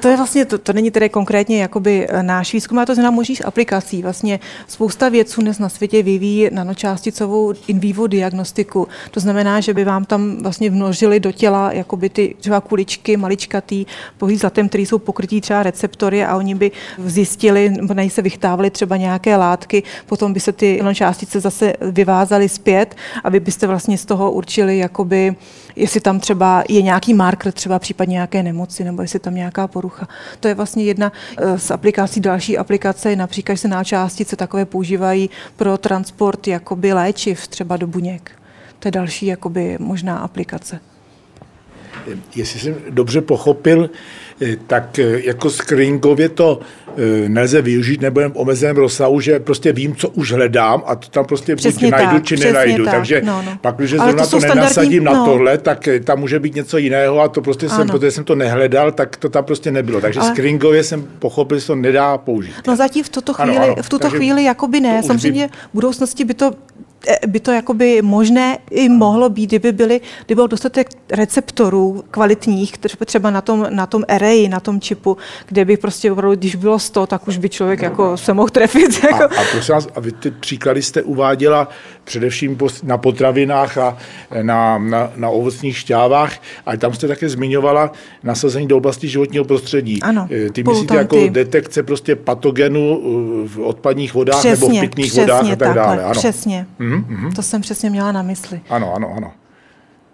To je vlastně, to není tedy konkrétně jakoby náš výzkum, ale to znamená možných aplikací. Vlastně spousta vědců dnes na světě vyvíjí nanočásticovou in vivo diagnostiku. To znamená, že by vám tam vlastně vnožili do těla jakoby ty třeba kuličky maličkatý, pohlí zlatem, které jsou pokrytí třeba receptory a oni by zjistili, nebo na ní se vychtávali třeba nějaké látky, potom by se ty nanočástice zase vyvázaly zpět, aby byste vlastně z toho určili, jakoby, jestli tam třeba je nějaký marker, třeba případně nějaké nemoci, nebo jestli tam nějaká porucha. To je vlastně jedna z aplikací. Další aplikace je například, že se nanočástice takové používají pro transport jakoby léčiv, třeba do buněk. To je další jakoby možná aplikace. Jestli jsem dobře pochopil, tak jako screeningově to nelze využít nebo jen v omezeném rozsahu, že prostě vím, co už hledám a to tam prostě buď najdu, či nenajdu. Takže pak, když zrovna to nenasadím na tohle, tak tam může být něco jiného a to prostě jsem, protože jsem to nehledal, tak to tam prostě nebylo. Takže screeningově jsem pochopil, že to nedá použít. No zatím v tuto chvíli jakoby ne. Samozřejmě v budoucnosti by to jakoby možné i mohlo být, kdyby byl dostatek receptorů kvalitních, třeba na tom arrayi, na tom čipu, kde by prostě, když bylo 100, tak už by člověk jako se mohl trefit. Jako. A prosím vás, a vy ty příklady jste uváděla především na potravinách a na ovocných šťávách, ale tam jste také zmiňovala nasazení do oblasti životního prostředí. Ano, ty myslíte jako detekce prostě patogenů v odpadních vodách přesně, nebo v pitných vodách a tak takhle, dále. Ano. Přesně, to jsem přesně měla na mysli. Ano.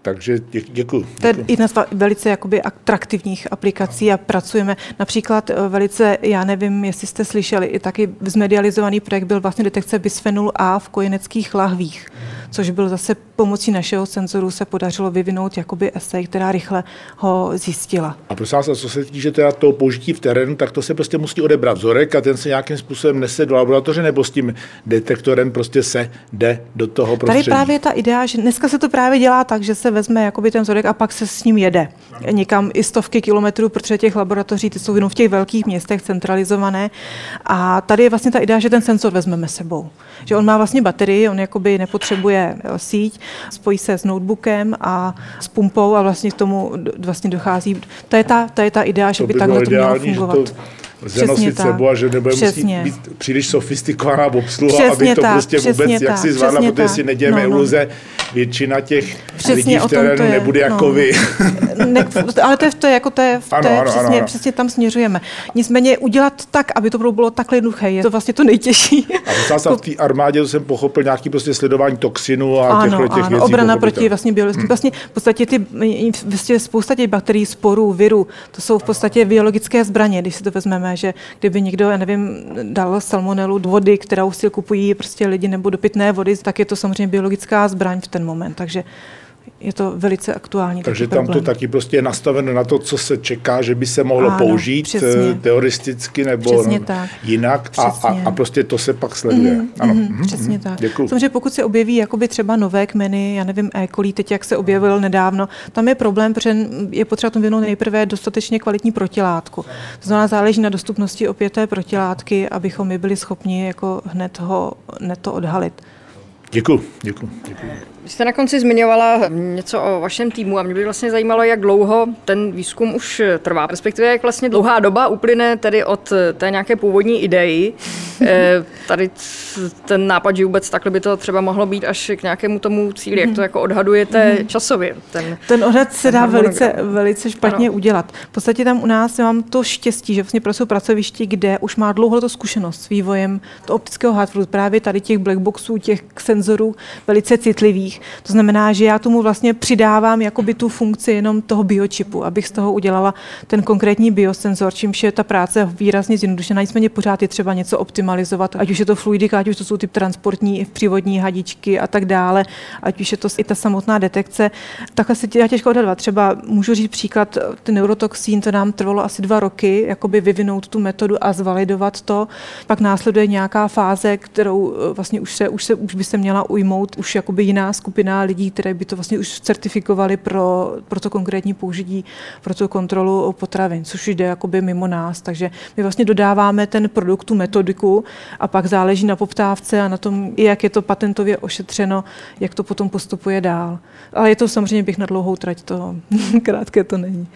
Takže děkuji. To je jedna z velice jakoby atraktivních aplikací a pracujeme. Například velice, já nevím, jestli jste slyšeli, i taky zmedializovaný projekt byl vlastně detekce bisfenolu A v kojeneckých lahvích, což byl zase pomocí našeho senzoru se podařilo vyvinout jakoby esej, která rychle ho zjistila. A prosím vás, co se týče teda toho použití v terénu, tak to se prostě musí odebrat vzorek a ten se nějakým způsobem nese do laboratoře nebo s tím detektorem prostě se jde do toho prostředí. Tady právě ta idea, že dneska se to právě dělá tak, že se vezme jakoby ten vzorek a pak se s ním jede. Někam i stovky kilometrů, protože těch laboratoří ty jsou jenom v těch velkých městech centralizované. A tady je vlastně ta idea, že ten senzor vezmeme sebou. Že on má vlastně baterii, on jakoby nepotřebuje síť, spojí se s notebookem a s pumpou a vlastně k tomu vlastně dochází. To je ta idea, že by takhle to mělo fungovat. Lze nosit sebou a že nebude musí být příliš sofistikovaná obsluha, aby to prostě vůbec jaksi zvládla, protože si nedějeme iluze, většina těch lidí v terénu nebude jako vy. Ne, ale to je přesně tam směřujeme. Nicméně udělat tak, aby to bylo takhle jednoduché, je to vlastně to nejtěžší. A v té armádě jsem pochopil nějaký prostě sledování toxinů a těch věcí. Obrana proti vlastně biologickým. Vlastně v podstatě spousta těch bakterií, sporů, virů, to jsou v podstatě biologické zbraně, když si to vezmeme, že kdyby někdo, já nevím, dal salmonelu do vody, kterou si kupují prostě lidi nebo do pitné vody, tak je to samozřejmě biologická zbraň v ten moment, takže je to velice aktuální. Takže tam to taky prostě je nastaveno na to, co se čeká, že by se mohlo použít přesně. Teoristicky nebo jinak a prostě to se pak sleduje. Přesně tak. Děkuju. Samozřejmě pokud se objeví jakoby třeba nové kmeny, já nevím, E. coli, teď jak se objevil nedávno, tam je problém, protože je potřeba tomu věnout nejprve dostatečně kvalitní protilátku. To znamená, záleží na dostupnosti opět té protilátky, abychom my byli schopni jako hned to odhalit. Děkuju. Vy jste na konci zmiňovala něco o vašem týmu a mě by vlastně zajímalo, jak dlouho ten výzkum už trvá, respektive jak vlastně dlouhá doba uplyne tedy od té nějaké původní idei. Tady ten nápad, že vůbec takhle by to třeba mohlo být až k nějakému tomu cíli, jak to jako odhadujete časově. Ten odhad se dá velice, velice špatně udělat. V podstatě tam u nás mám to štěstí, že vlastně pracuji v pracovišti, kde už má dlouholetou zkušenost s vývojem to optického hardwareu, právě tady těch blackboxů, těch senzorů velice citlivých. technologiích. To znamená, že já tomu vlastně přidávám jakoby tu funkci jenom toho biočipu, abych z toho udělala ten konkrétní biosenzor, čímž je ta práce výrazně zjednodušená, nicméně pořád je třeba něco optimalizovat, ať už je to fluidika, ať už to jsou typ transportní, přívodní hadičky a tak dále, ať už je to i ta samotná detekce. Takhle se dá těžko odhadovat. Třeba můžu říct příklad, ten neurotoxín, to nám trvalo asi 2 roky, jakoby vyvinout tu metodu a zvalidovat to. Pak následuje nějaká fáze, kterou vlastně už by se měla ujmout už jakoby jiná skupina lidí, které by to vlastně už certifikovali pro to konkrétní použití, pro tu kontrolu potravin, což jde jakoby mimo nás. Takže my vlastně dodáváme ten produkt, tu metodiku a pak záleží na poptávce a na tom, jak je to patentově ošetřeno, jak to potom postupuje dál. Ale je to samozřejmě běh na dlouhou trať, to krátké to není.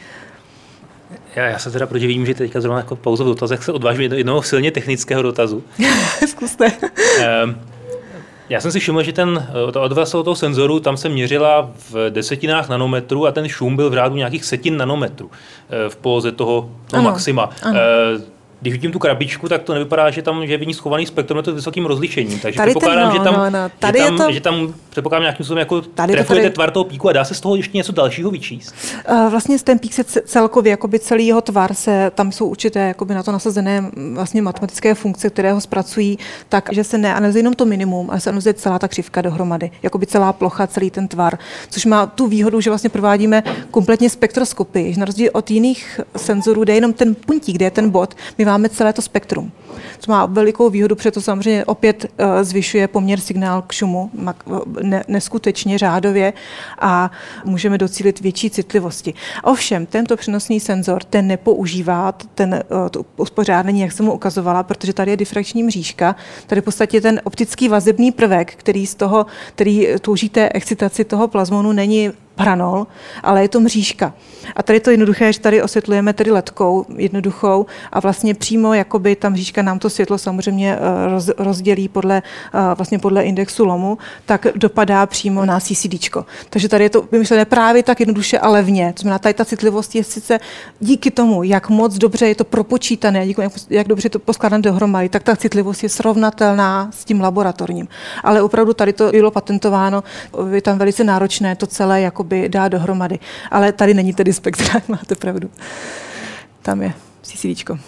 Já se teda prodivím, že teďka zrovna jako pauza v dotazech se odvážím jednoho silně technického dotazu. Zkuste. Já jsem si všiml, že to odvaso toho senzoru, tam se měřila v desetinách nanometrů a ten šum byl v řádu nějakých setin nanometrů v poloze toho maxima. Ano. Když vidím tu krabičku, tak to nevypadá, že je v ní schovaný spektrometr s vysokým rozlišením. Takže předpokládám, že tam nějakým způsobem jako trefujete tvar toho píku a dá se z toho ještě něco dalšího vyčíst. Vlastně ten pík se celkově, jakoby celý jeho tvar, tam jsou určité jakoby na to nasazené vlastně matematické funkce, které ho zpracují, takže se neanalyzuje jenom to minimum, ale se analyzuje celá ta křivka dohromady, jakoby celá plocha, celý ten tvar, což má tu výhodu, že vlastně provádíme kompletně spektroskopii, na rozdíl od jiných senzorů, kde je jenom ten puntík, kde je ten bod. Máme celé to spektrum, co má velikou výhodu, protože samozřejmě opět zvyšuje poměr signál k šumu neskutečně řádově a můžeme docílit větší citlivosti. Ovšem, tento přenosný senzor, ten nepoužívá to uspořádání, jak jsem mu ukazovala, protože tady je difrakční mřížka, tady v podstatě ten optický vazebný prvek, který z toho, který touží té excitaci toho plazmonu, není hranol, ale je to mřížka. A tady to jednoduché, že tady osvětlujeme tedy letkou jednoduchou a vlastně přímo jakoby ta mřížka nám to světlo samozřejmě rozdělí podle indexu lomu, tak dopadá přímo na CCDčko. Takže tady je to vymyšlené právě tak jednoduše a levně. To znamená, tady ta citlivost je sice díky tomu, jak moc dobře je to propočítané, jak dobře je to poskládané dohromady, tak ta citlivost je srovnatelná s tím laboratorním. Ale opravdu tady to bylo patentováno, je tam velice náročné to celé jako by dá dohromady. Ale tady není tedy spektra, máte pravdu. Tam je CCDčko.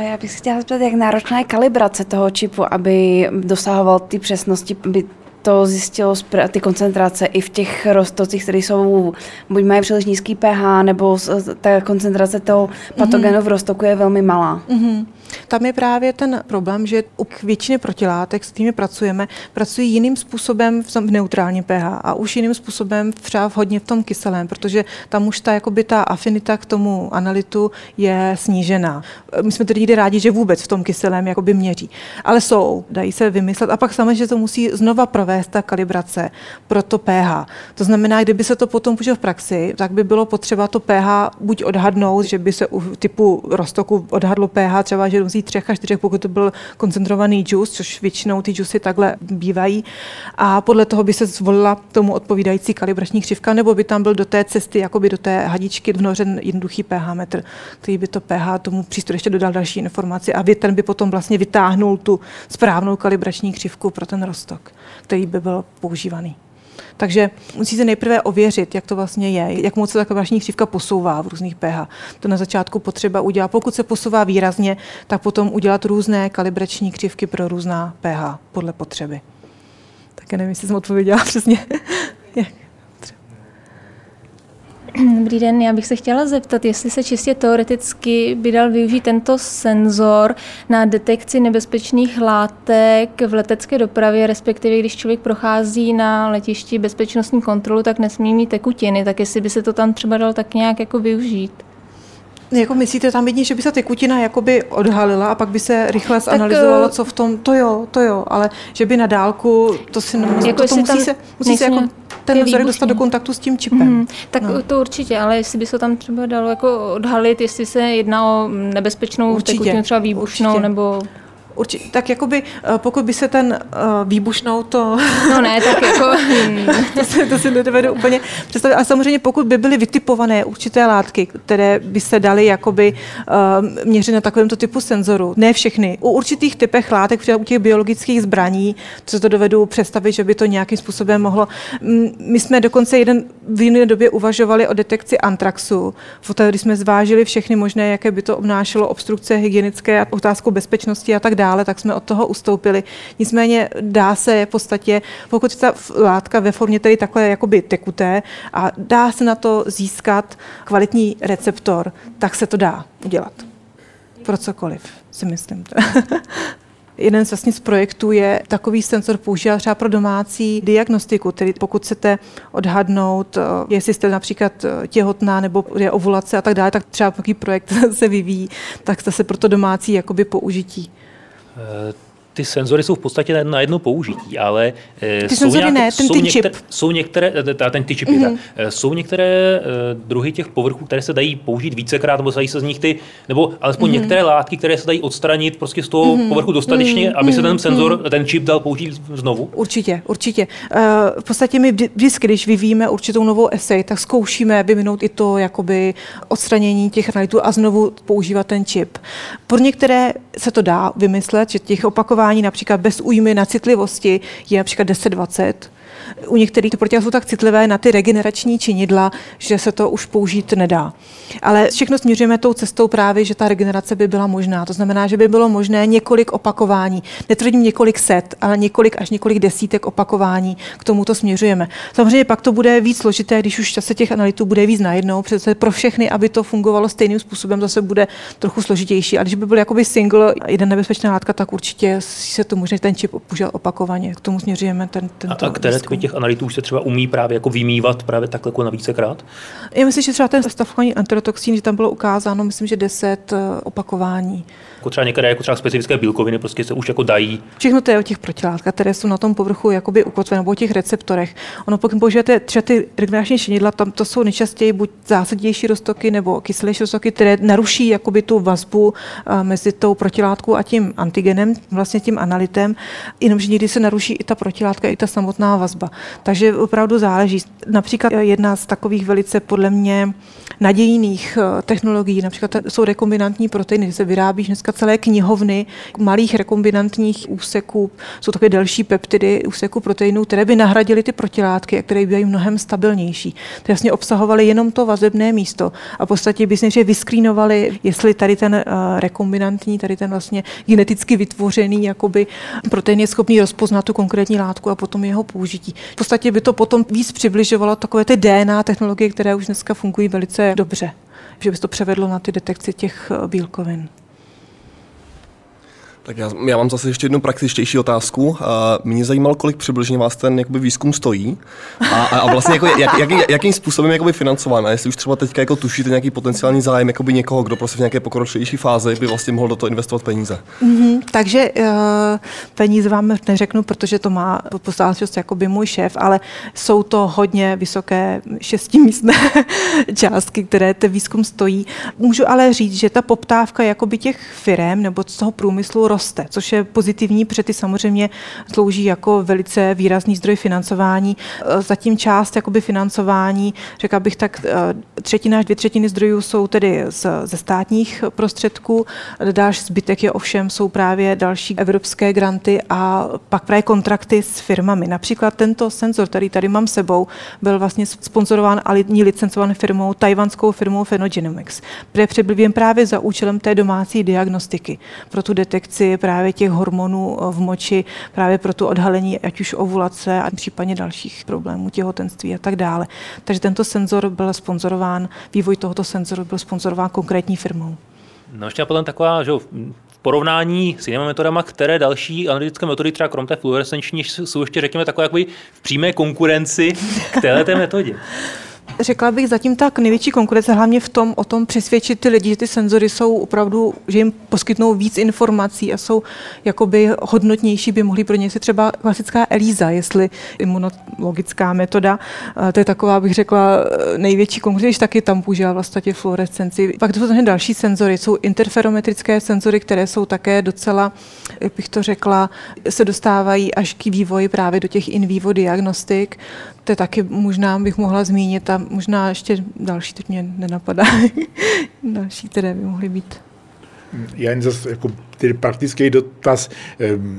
Já bych se chtěla zeptat, jak náročná je kalibrace toho čipu, aby dosahoval ty přesnosti, aby to zjistilo ty koncentrace i v těch roztocích, které jsou, buď mají příliš nízký pH, nebo ta koncentrace toho patogenu v roztoku je velmi malá. Mm-hmm. Tam je právě ten problém, že u většiny protilátek, s kterými pracujeme, pracují jiným způsobem v neutrálním pH a už jiným způsobem třeba hodně v tom kyselém, protože tam už ta afinita k tomu analytu je snížená. My jsme tedy někdy rádi, že vůbec v tom kyselém jakoby měří. Ale dají se vymyslet a pak samozřejmě, že to musí znova provést ta kalibrace pro to pH. To znamená, kdyby se to potom použilo v praxi, tak by bylo potřeba to pH buď odhadnout, že by se u typu roztoku odhadlo pH třeba, že mezi 3 a 4, pokud to byl koncentrovaný džus, což většinou ty džusy takhle bývají. A podle toho by se zvolila tomu odpovídající kalibrační křivka, nebo by tam byl do té cesty, jakoby do té hadičky vnořen jednoduchý pH metr, který by to pH tomu přístroji ještě dodal další informaci a ten by potom vlastně vytáhnul tu správnou kalibrační křivku pro ten roztok, který by byl používaný. Takže musí se nejprve ověřit, jak to vlastně je, jak moc se ta kalibrační křivka posouvá v různých pH. To na začátku potřeba udělat. Pokud se posouvá výrazně, tak potom udělat různé kalibrační křivky pro různá pH podle potřeby. Tak já nevím, jestli jsem odpověděla přesně. Dobrý den, já bych se chtěla zeptat, jestli se čistě teoreticky by dal využít tento senzor na detekci nebezpečných látek v letecké dopravě, respektive když člověk prochází na letišti bezpečnostní kontrolu, tak nesmí mít tekutiny, tak jestli by se to tam třeba dalo tak nějak jako využít. Jako myslíte tam jedně, že by se tekutina jakoby odhalila a pak by se rychle zanalyzovalo, co v tom, to jo, ale že by na dálku, to si jako to musí se jako ten vzorek dostat do kontaktu s tím čipem. Tak no. To určitě, ale jestli by se tam třeba dalo jako odhalit, jestli se jedná o nebezpečnou určitě, tekutinu, třeba výbušnou určitě. Nebo... Tak jakoby, pokud by se ten výbušnou to... No ne, tak jako... to si nedovedu úplně představit. A samozřejmě pokud by byly vytipované určité látky, které by se daly jakoby měřit na takovémto typu senzoru, ne všechny. U určitých typech látek, u těch biologických zbraní, co to dovedu představit, že by to nějakým způsobem mohlo. My jsme dokonce v jiné době uvažovali o detekci antraxu. Když jsme zvážili všechny možné, jaké by to obnášelo obstrukce hygienické a otázku bezpečnosti a tak dále, tak jsme od toho ustoupili. Nicméně dá se v podstatě, pokud ta látka ve formě tedy takhle jakoby tekuté a dá se na to získat kvalitní receptor, tak se to dá udělat. Pro cokoliv, si myslím. Jeden z projektů je takový senzor používat třeba pro domácí diagnostiku, tedy pokud chcete odhadnout, jestli jste například těhotná nebo je ovulace a tak dále, tak třeba takový projekt se vyvíjí, tak zase pro to domácí jakoby použití. Ty senzory jsou v podstatě na jedno použití, ale jsou některé druhy těch povrchů, které se dají použít vícekrát, nebo se dají se z nich nebo alespoň některé látky, které se dají odstranit prostě z toho povrchu dostatečně, aby se ten senzor, ten čip dal použít znovu? Určitě, určitě. V podstatě my vždycky, když vyvíjíme určitou novou esej, tak zkoušíme vyminout i to jakoby odstranění těch analytů a znovu používat ten čip. Pro některé se to dá vymyslet, že těch opakování například bez újmy na citlivosti je například 10-20. U některých ty protilátka jsou tak citlivé na ty regenerační činidla, že se to už použít nedá. Ale všechno směřujeme tou cestou právě, že ta regenerace by byla možná. To znamená, že by bylo možné několik opakování. Netvrdím několik set, ale několik až několik desítek opakování. K tomu to směřujeme. Samozřejmě pak to bude víc složité, když už čase těch analytů bude víc najednou. Přece pro všechny, aby to fungovalo stejným způsobem, zase bude trochu složitější. A když by byl jakoby single jeden nebezpečná látka, tak určitě se to možná ten čip používat opakovaně. K tomu směřujeme těch analytů už se třeba umí právě jako vymývat právě takhle jako na vícekrát? Já myslím, že třeba ten stavkování enterotoxín, že tam bylo ukázáno, myslím, že 10 opakování. Jako třeba některé jako třeba specifické bílkoviny prostě se už jako dají. Všechno to je o těch protilátkách, které jsou na tom povrchu jakoby ukotvené, nebo o těch receptorech. Ono pokud použijete třeba ty regenerační činidla, tam to jsou nejčastěji buď zásadnější roztoky nebo kyselější roztoky, které naruší jakoby tu vazbu mezi tou protilátkou a tím antigenem, vlastně tím analytem, jenomže někdy se naruší i ta protilátka, i ta samotná vazba. Takže opravdu záleží. Například jedna z takových velice podle mě nadějných technologií, například jsou rekombinantní proteiny, se vyrábí dneska celé knihovny malých rekombinantních úseků, jsou takové delší peptidy úseků proteinů, které by nahradily ty protilátky a které by mnohem stabilnější. Ty vlastně obsahovaly jenom to vazebné místo a v podstatě by se vyskrýnovaly, jestli tady ten rekombinantní, tady ten vlastně geneticky vytvořený jakoby protein je schopný rozpoznat tu konkrétní látku a potom jeho použití. V podstatě by to potom víc přibližovalo takové ty DNA technologie, které už dneska fungují velice dobře, že by se to převedlo na ty detekci těch bílkovin. Tak já mám zase ještě jednu praktičtější otázku. Mě zajímalo, kolik přibližně vás ten jakoby, výzkum stojí a vlastně jako, jakým způsobem je financován. A jestli už třeba teď jako, tušíte nějaký potenciální zájem jakoby, někoho, kdo prostě v nějaké pokročilejší fázi by vlastně mohl do toho investovat peníze. Takže peníze vám neřeknu, protože to má postačnost jakoby můj šéf, ale jsou to hodně vysoké šestimístné částky, které ten výzkum stojí. Můžu ale říct, že ta poptávka jakoby, těch firem nebo z toho průmyslu roste, což je pozitivní, protože ty samozřejmě slouží jako velice výrazný zdroj financování. Zatím část jakoby financování, řekla bych tak 1/3 až 2/3 zdrojů jsou tedy ze státních prostředků, další zbytek je ovšem, jsou právě další evropské granty a pak právě kontrakty s firmami. Například tento senzor, který tady mám sebou, byl vlastně sponzorován a licencován firmou, tajvanskou firmou Phenogenomics, které přibyl právě za účelem té domácí diagnostiky pro tu detekci právě těch hormonů v moči, právě pro tu odhalení ať už ovulace a případně dalších problémů těhotenství a tak dále. Takže tento senzor byl sponzorován, vývoj tohoto senzoru byl sponzorován konkrétní firmou. No ještě potom taková, že porovnání s jinými metodama, které další analytické metody, třeba krom té fluorescenční, jsou ještě řekněme takové v přímé konkurenci k této metodě. řekla bych zatím tak největší konkurence, hlavně v tom, o tom přesvědčit ty lidi, že ty senzory jsou opravdu, že jim poskytnou víc informací a jsou jakoby hodnotnější, by mohly pro ně si třeba klasická ELISA, jestli imunologická metoda, to je taková, bych řekla, největší konkurence, když taky tam používá vlastně fluorescenci. Pak to jsou další senzory, jsou interferometrické senzory, které jsou také docela, jak bych to řekla, se dostávají až k vývoji právě do těch in vivo diagnostik. To je taky možná bych mohla zmínit a možná ještě další, teď mě nenapadá, další, které by mohly být. Já jen zase jako tedy praktický dotaz.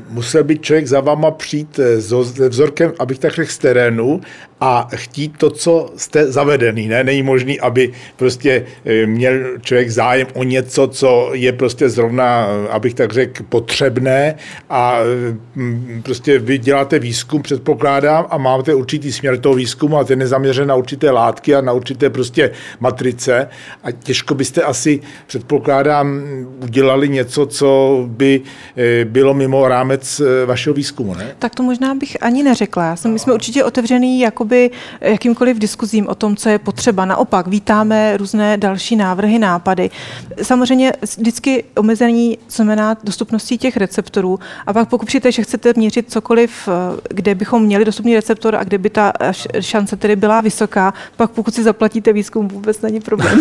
Musel by člověk za váma přijít se vzorkem, abych tak řekl, z terénu a chtít to, co jste zavedený, ne? Není možný, aby prostě měl člověk zájem o něco, co je prostě zrovna, abych tak řekl, potřebné a prostě vy děláte výzkum, předpokládám, a máte určitý směr toho výzkumu a ten je zaměřen na určité látky a na určité prostě matrice a těžko byste asi, předpokládám, udělali něco, co by bylo mimo rámec vašeho výzkumu, ne? Tak to možná bych ani neřekla. My jsme určitě otevřený jakoby jakýmkoliv diskuzím o tom, co je potřeba. Naopak vítáme různé další návrhy, nápady. Samozřejmě vždycky omezení znamená dostupností těch receptorů. A pak pokud přijete, že chcete měřit cokoliv, kde bychom měli dostupný receptor a kde by ta šance tedy byla vysoká, pak pokud si zaplatíte výzkum, vůbec není problém.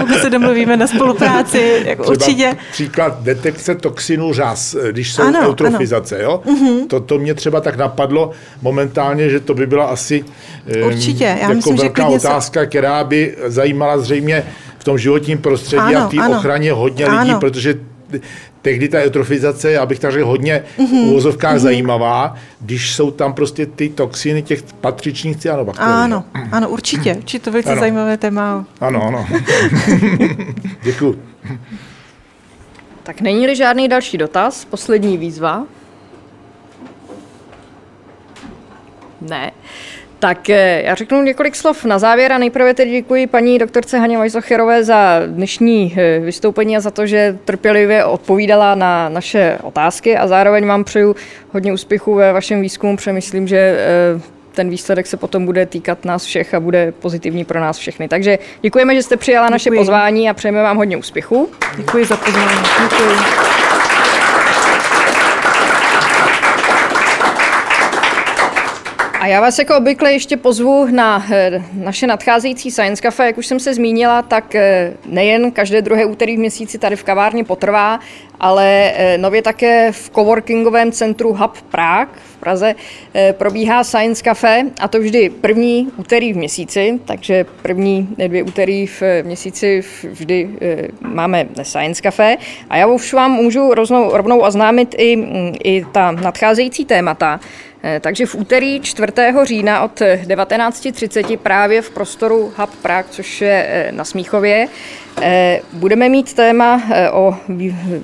Pokud se domluvíme na spolupráci, jako určitě. Příklad detekce toxinů řas, když jsou eutrofizace. Jo? Mm-hmm. To mě třeba tak napadlo momentálně, že to by byla asi velká otázka, která by zajímala zřejmě v tom životním prostředí a v té ochraně hodně lidí, protože tehdy ta eutrofizace je, abych tak řekl, hodně v uvozovkách zajímavá, když jsou tam prostě ty toxiny těch patřičných cyanobakterií. Ano, určitě. Určitě to velice zajímavé téma. Ano. Děkuju. Tak není-li žádný další dotaz? Poslední výzva? Ne. Tak já řeknu několik slov na závěr a nejprve tedy děkuji paní doktorce Haně Vaisocherové za dnešní vystoupení a za to, že trpělivě odpovídala na naše otázky a zároveň vám přeju hodně úspěchů ve vašem výzkumu, přemyslím, že ten výsledek se potom bude týkat nás všech a bude pozitivní pro nás všechny. Takže děkujeme, že jste přijala naše pozvání a přejeme vám hodně úspěchů. Děkuji za pozvání. Děkuji. A já vás jako obvykle ještě pozvu na naše nadcházející Science Café. Jak už jsem se zmínila, tak nejen každé druhé úterý v měsíci tady v kavárně potrvá, ale nově také v coworkingovém centru Hub Praha v Praze probíhá Science Café, a to vždy první úterý v měsíci, takže první dvě úterý v měsíci vždy máme Science Café. A já už vám můžu rovnou oznámit i ta nadcházející témata. Takže v úterý 4. října od 19:30 právě v prostoru Hub Praha, což je na Smíchově, budeme mít téma o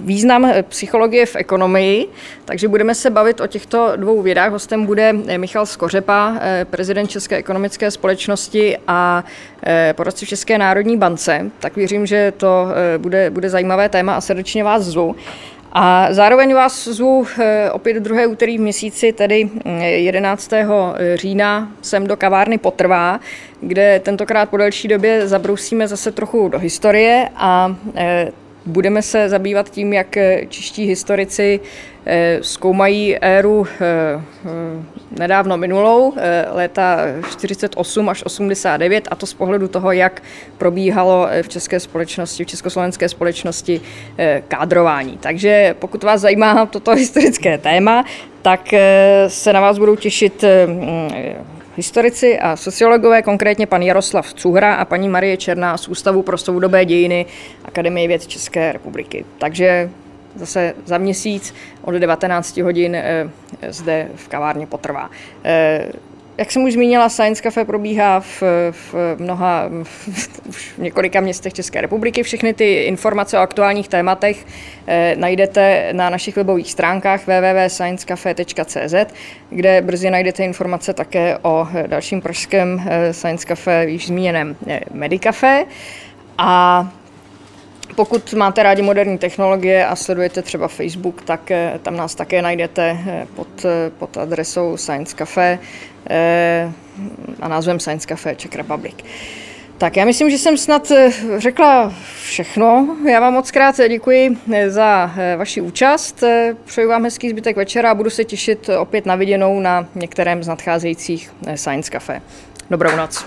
význam psychologie v ekonomii, takže budeme se bavit o těchto dvou vědách. Hostem bude Michal Skořepa, prezident České ekonomické společnosti a poradce v České národní bance. Tak věřím, že to bude zajímavé téma a srdečně vás zvu. A zároveň vás zvu opět druhé úterý v měsíci, tedy 11. října, sem do kavárny Potrvá, kde tentokrát po delší době zabrousíme zase trochu do historie a budeme se zabývat tím, jak čeští historici zkoumají éru nedávno minulou, léta 48 až 89, a to z pohledu toho, jak probíhalo v československé společnosti kádrování. Takže pokud vás zajímá toto historické téma, tak se na vás budou těšit historici a sociologové, konkrétně pan Jaroslav Cuhra a paní Marie Černá z Ústavu pro soudobé dějiny Akademie věd České republiky. Takže zase za měsíc od 19 hodin zde v kavárně Potrvá. Jak jsem už zmínila, Science Café probíhá v několika městech České republiky. Všechny ty informace o aktuálních tématech najdete na našich webových stránkách www.sciencecafe.cz, kde brzy najdete informace také o dalším pražském Science Café, již zmíněném Medicafé. A pokud máte rádi moderní technologie a sledujete třeba Facebook, tak tam nás také najdete pod adresou Science Café. a názvem Science Café Czech Republic. Tak já myslím, že jsem snad řekla všechno. Já vám moc krát děkuji za vaši účast. Přeju vám hezký zbytek večera a budu se těšit opět na viděnou na některém z nadcházejících Science Café. Dobrou noc.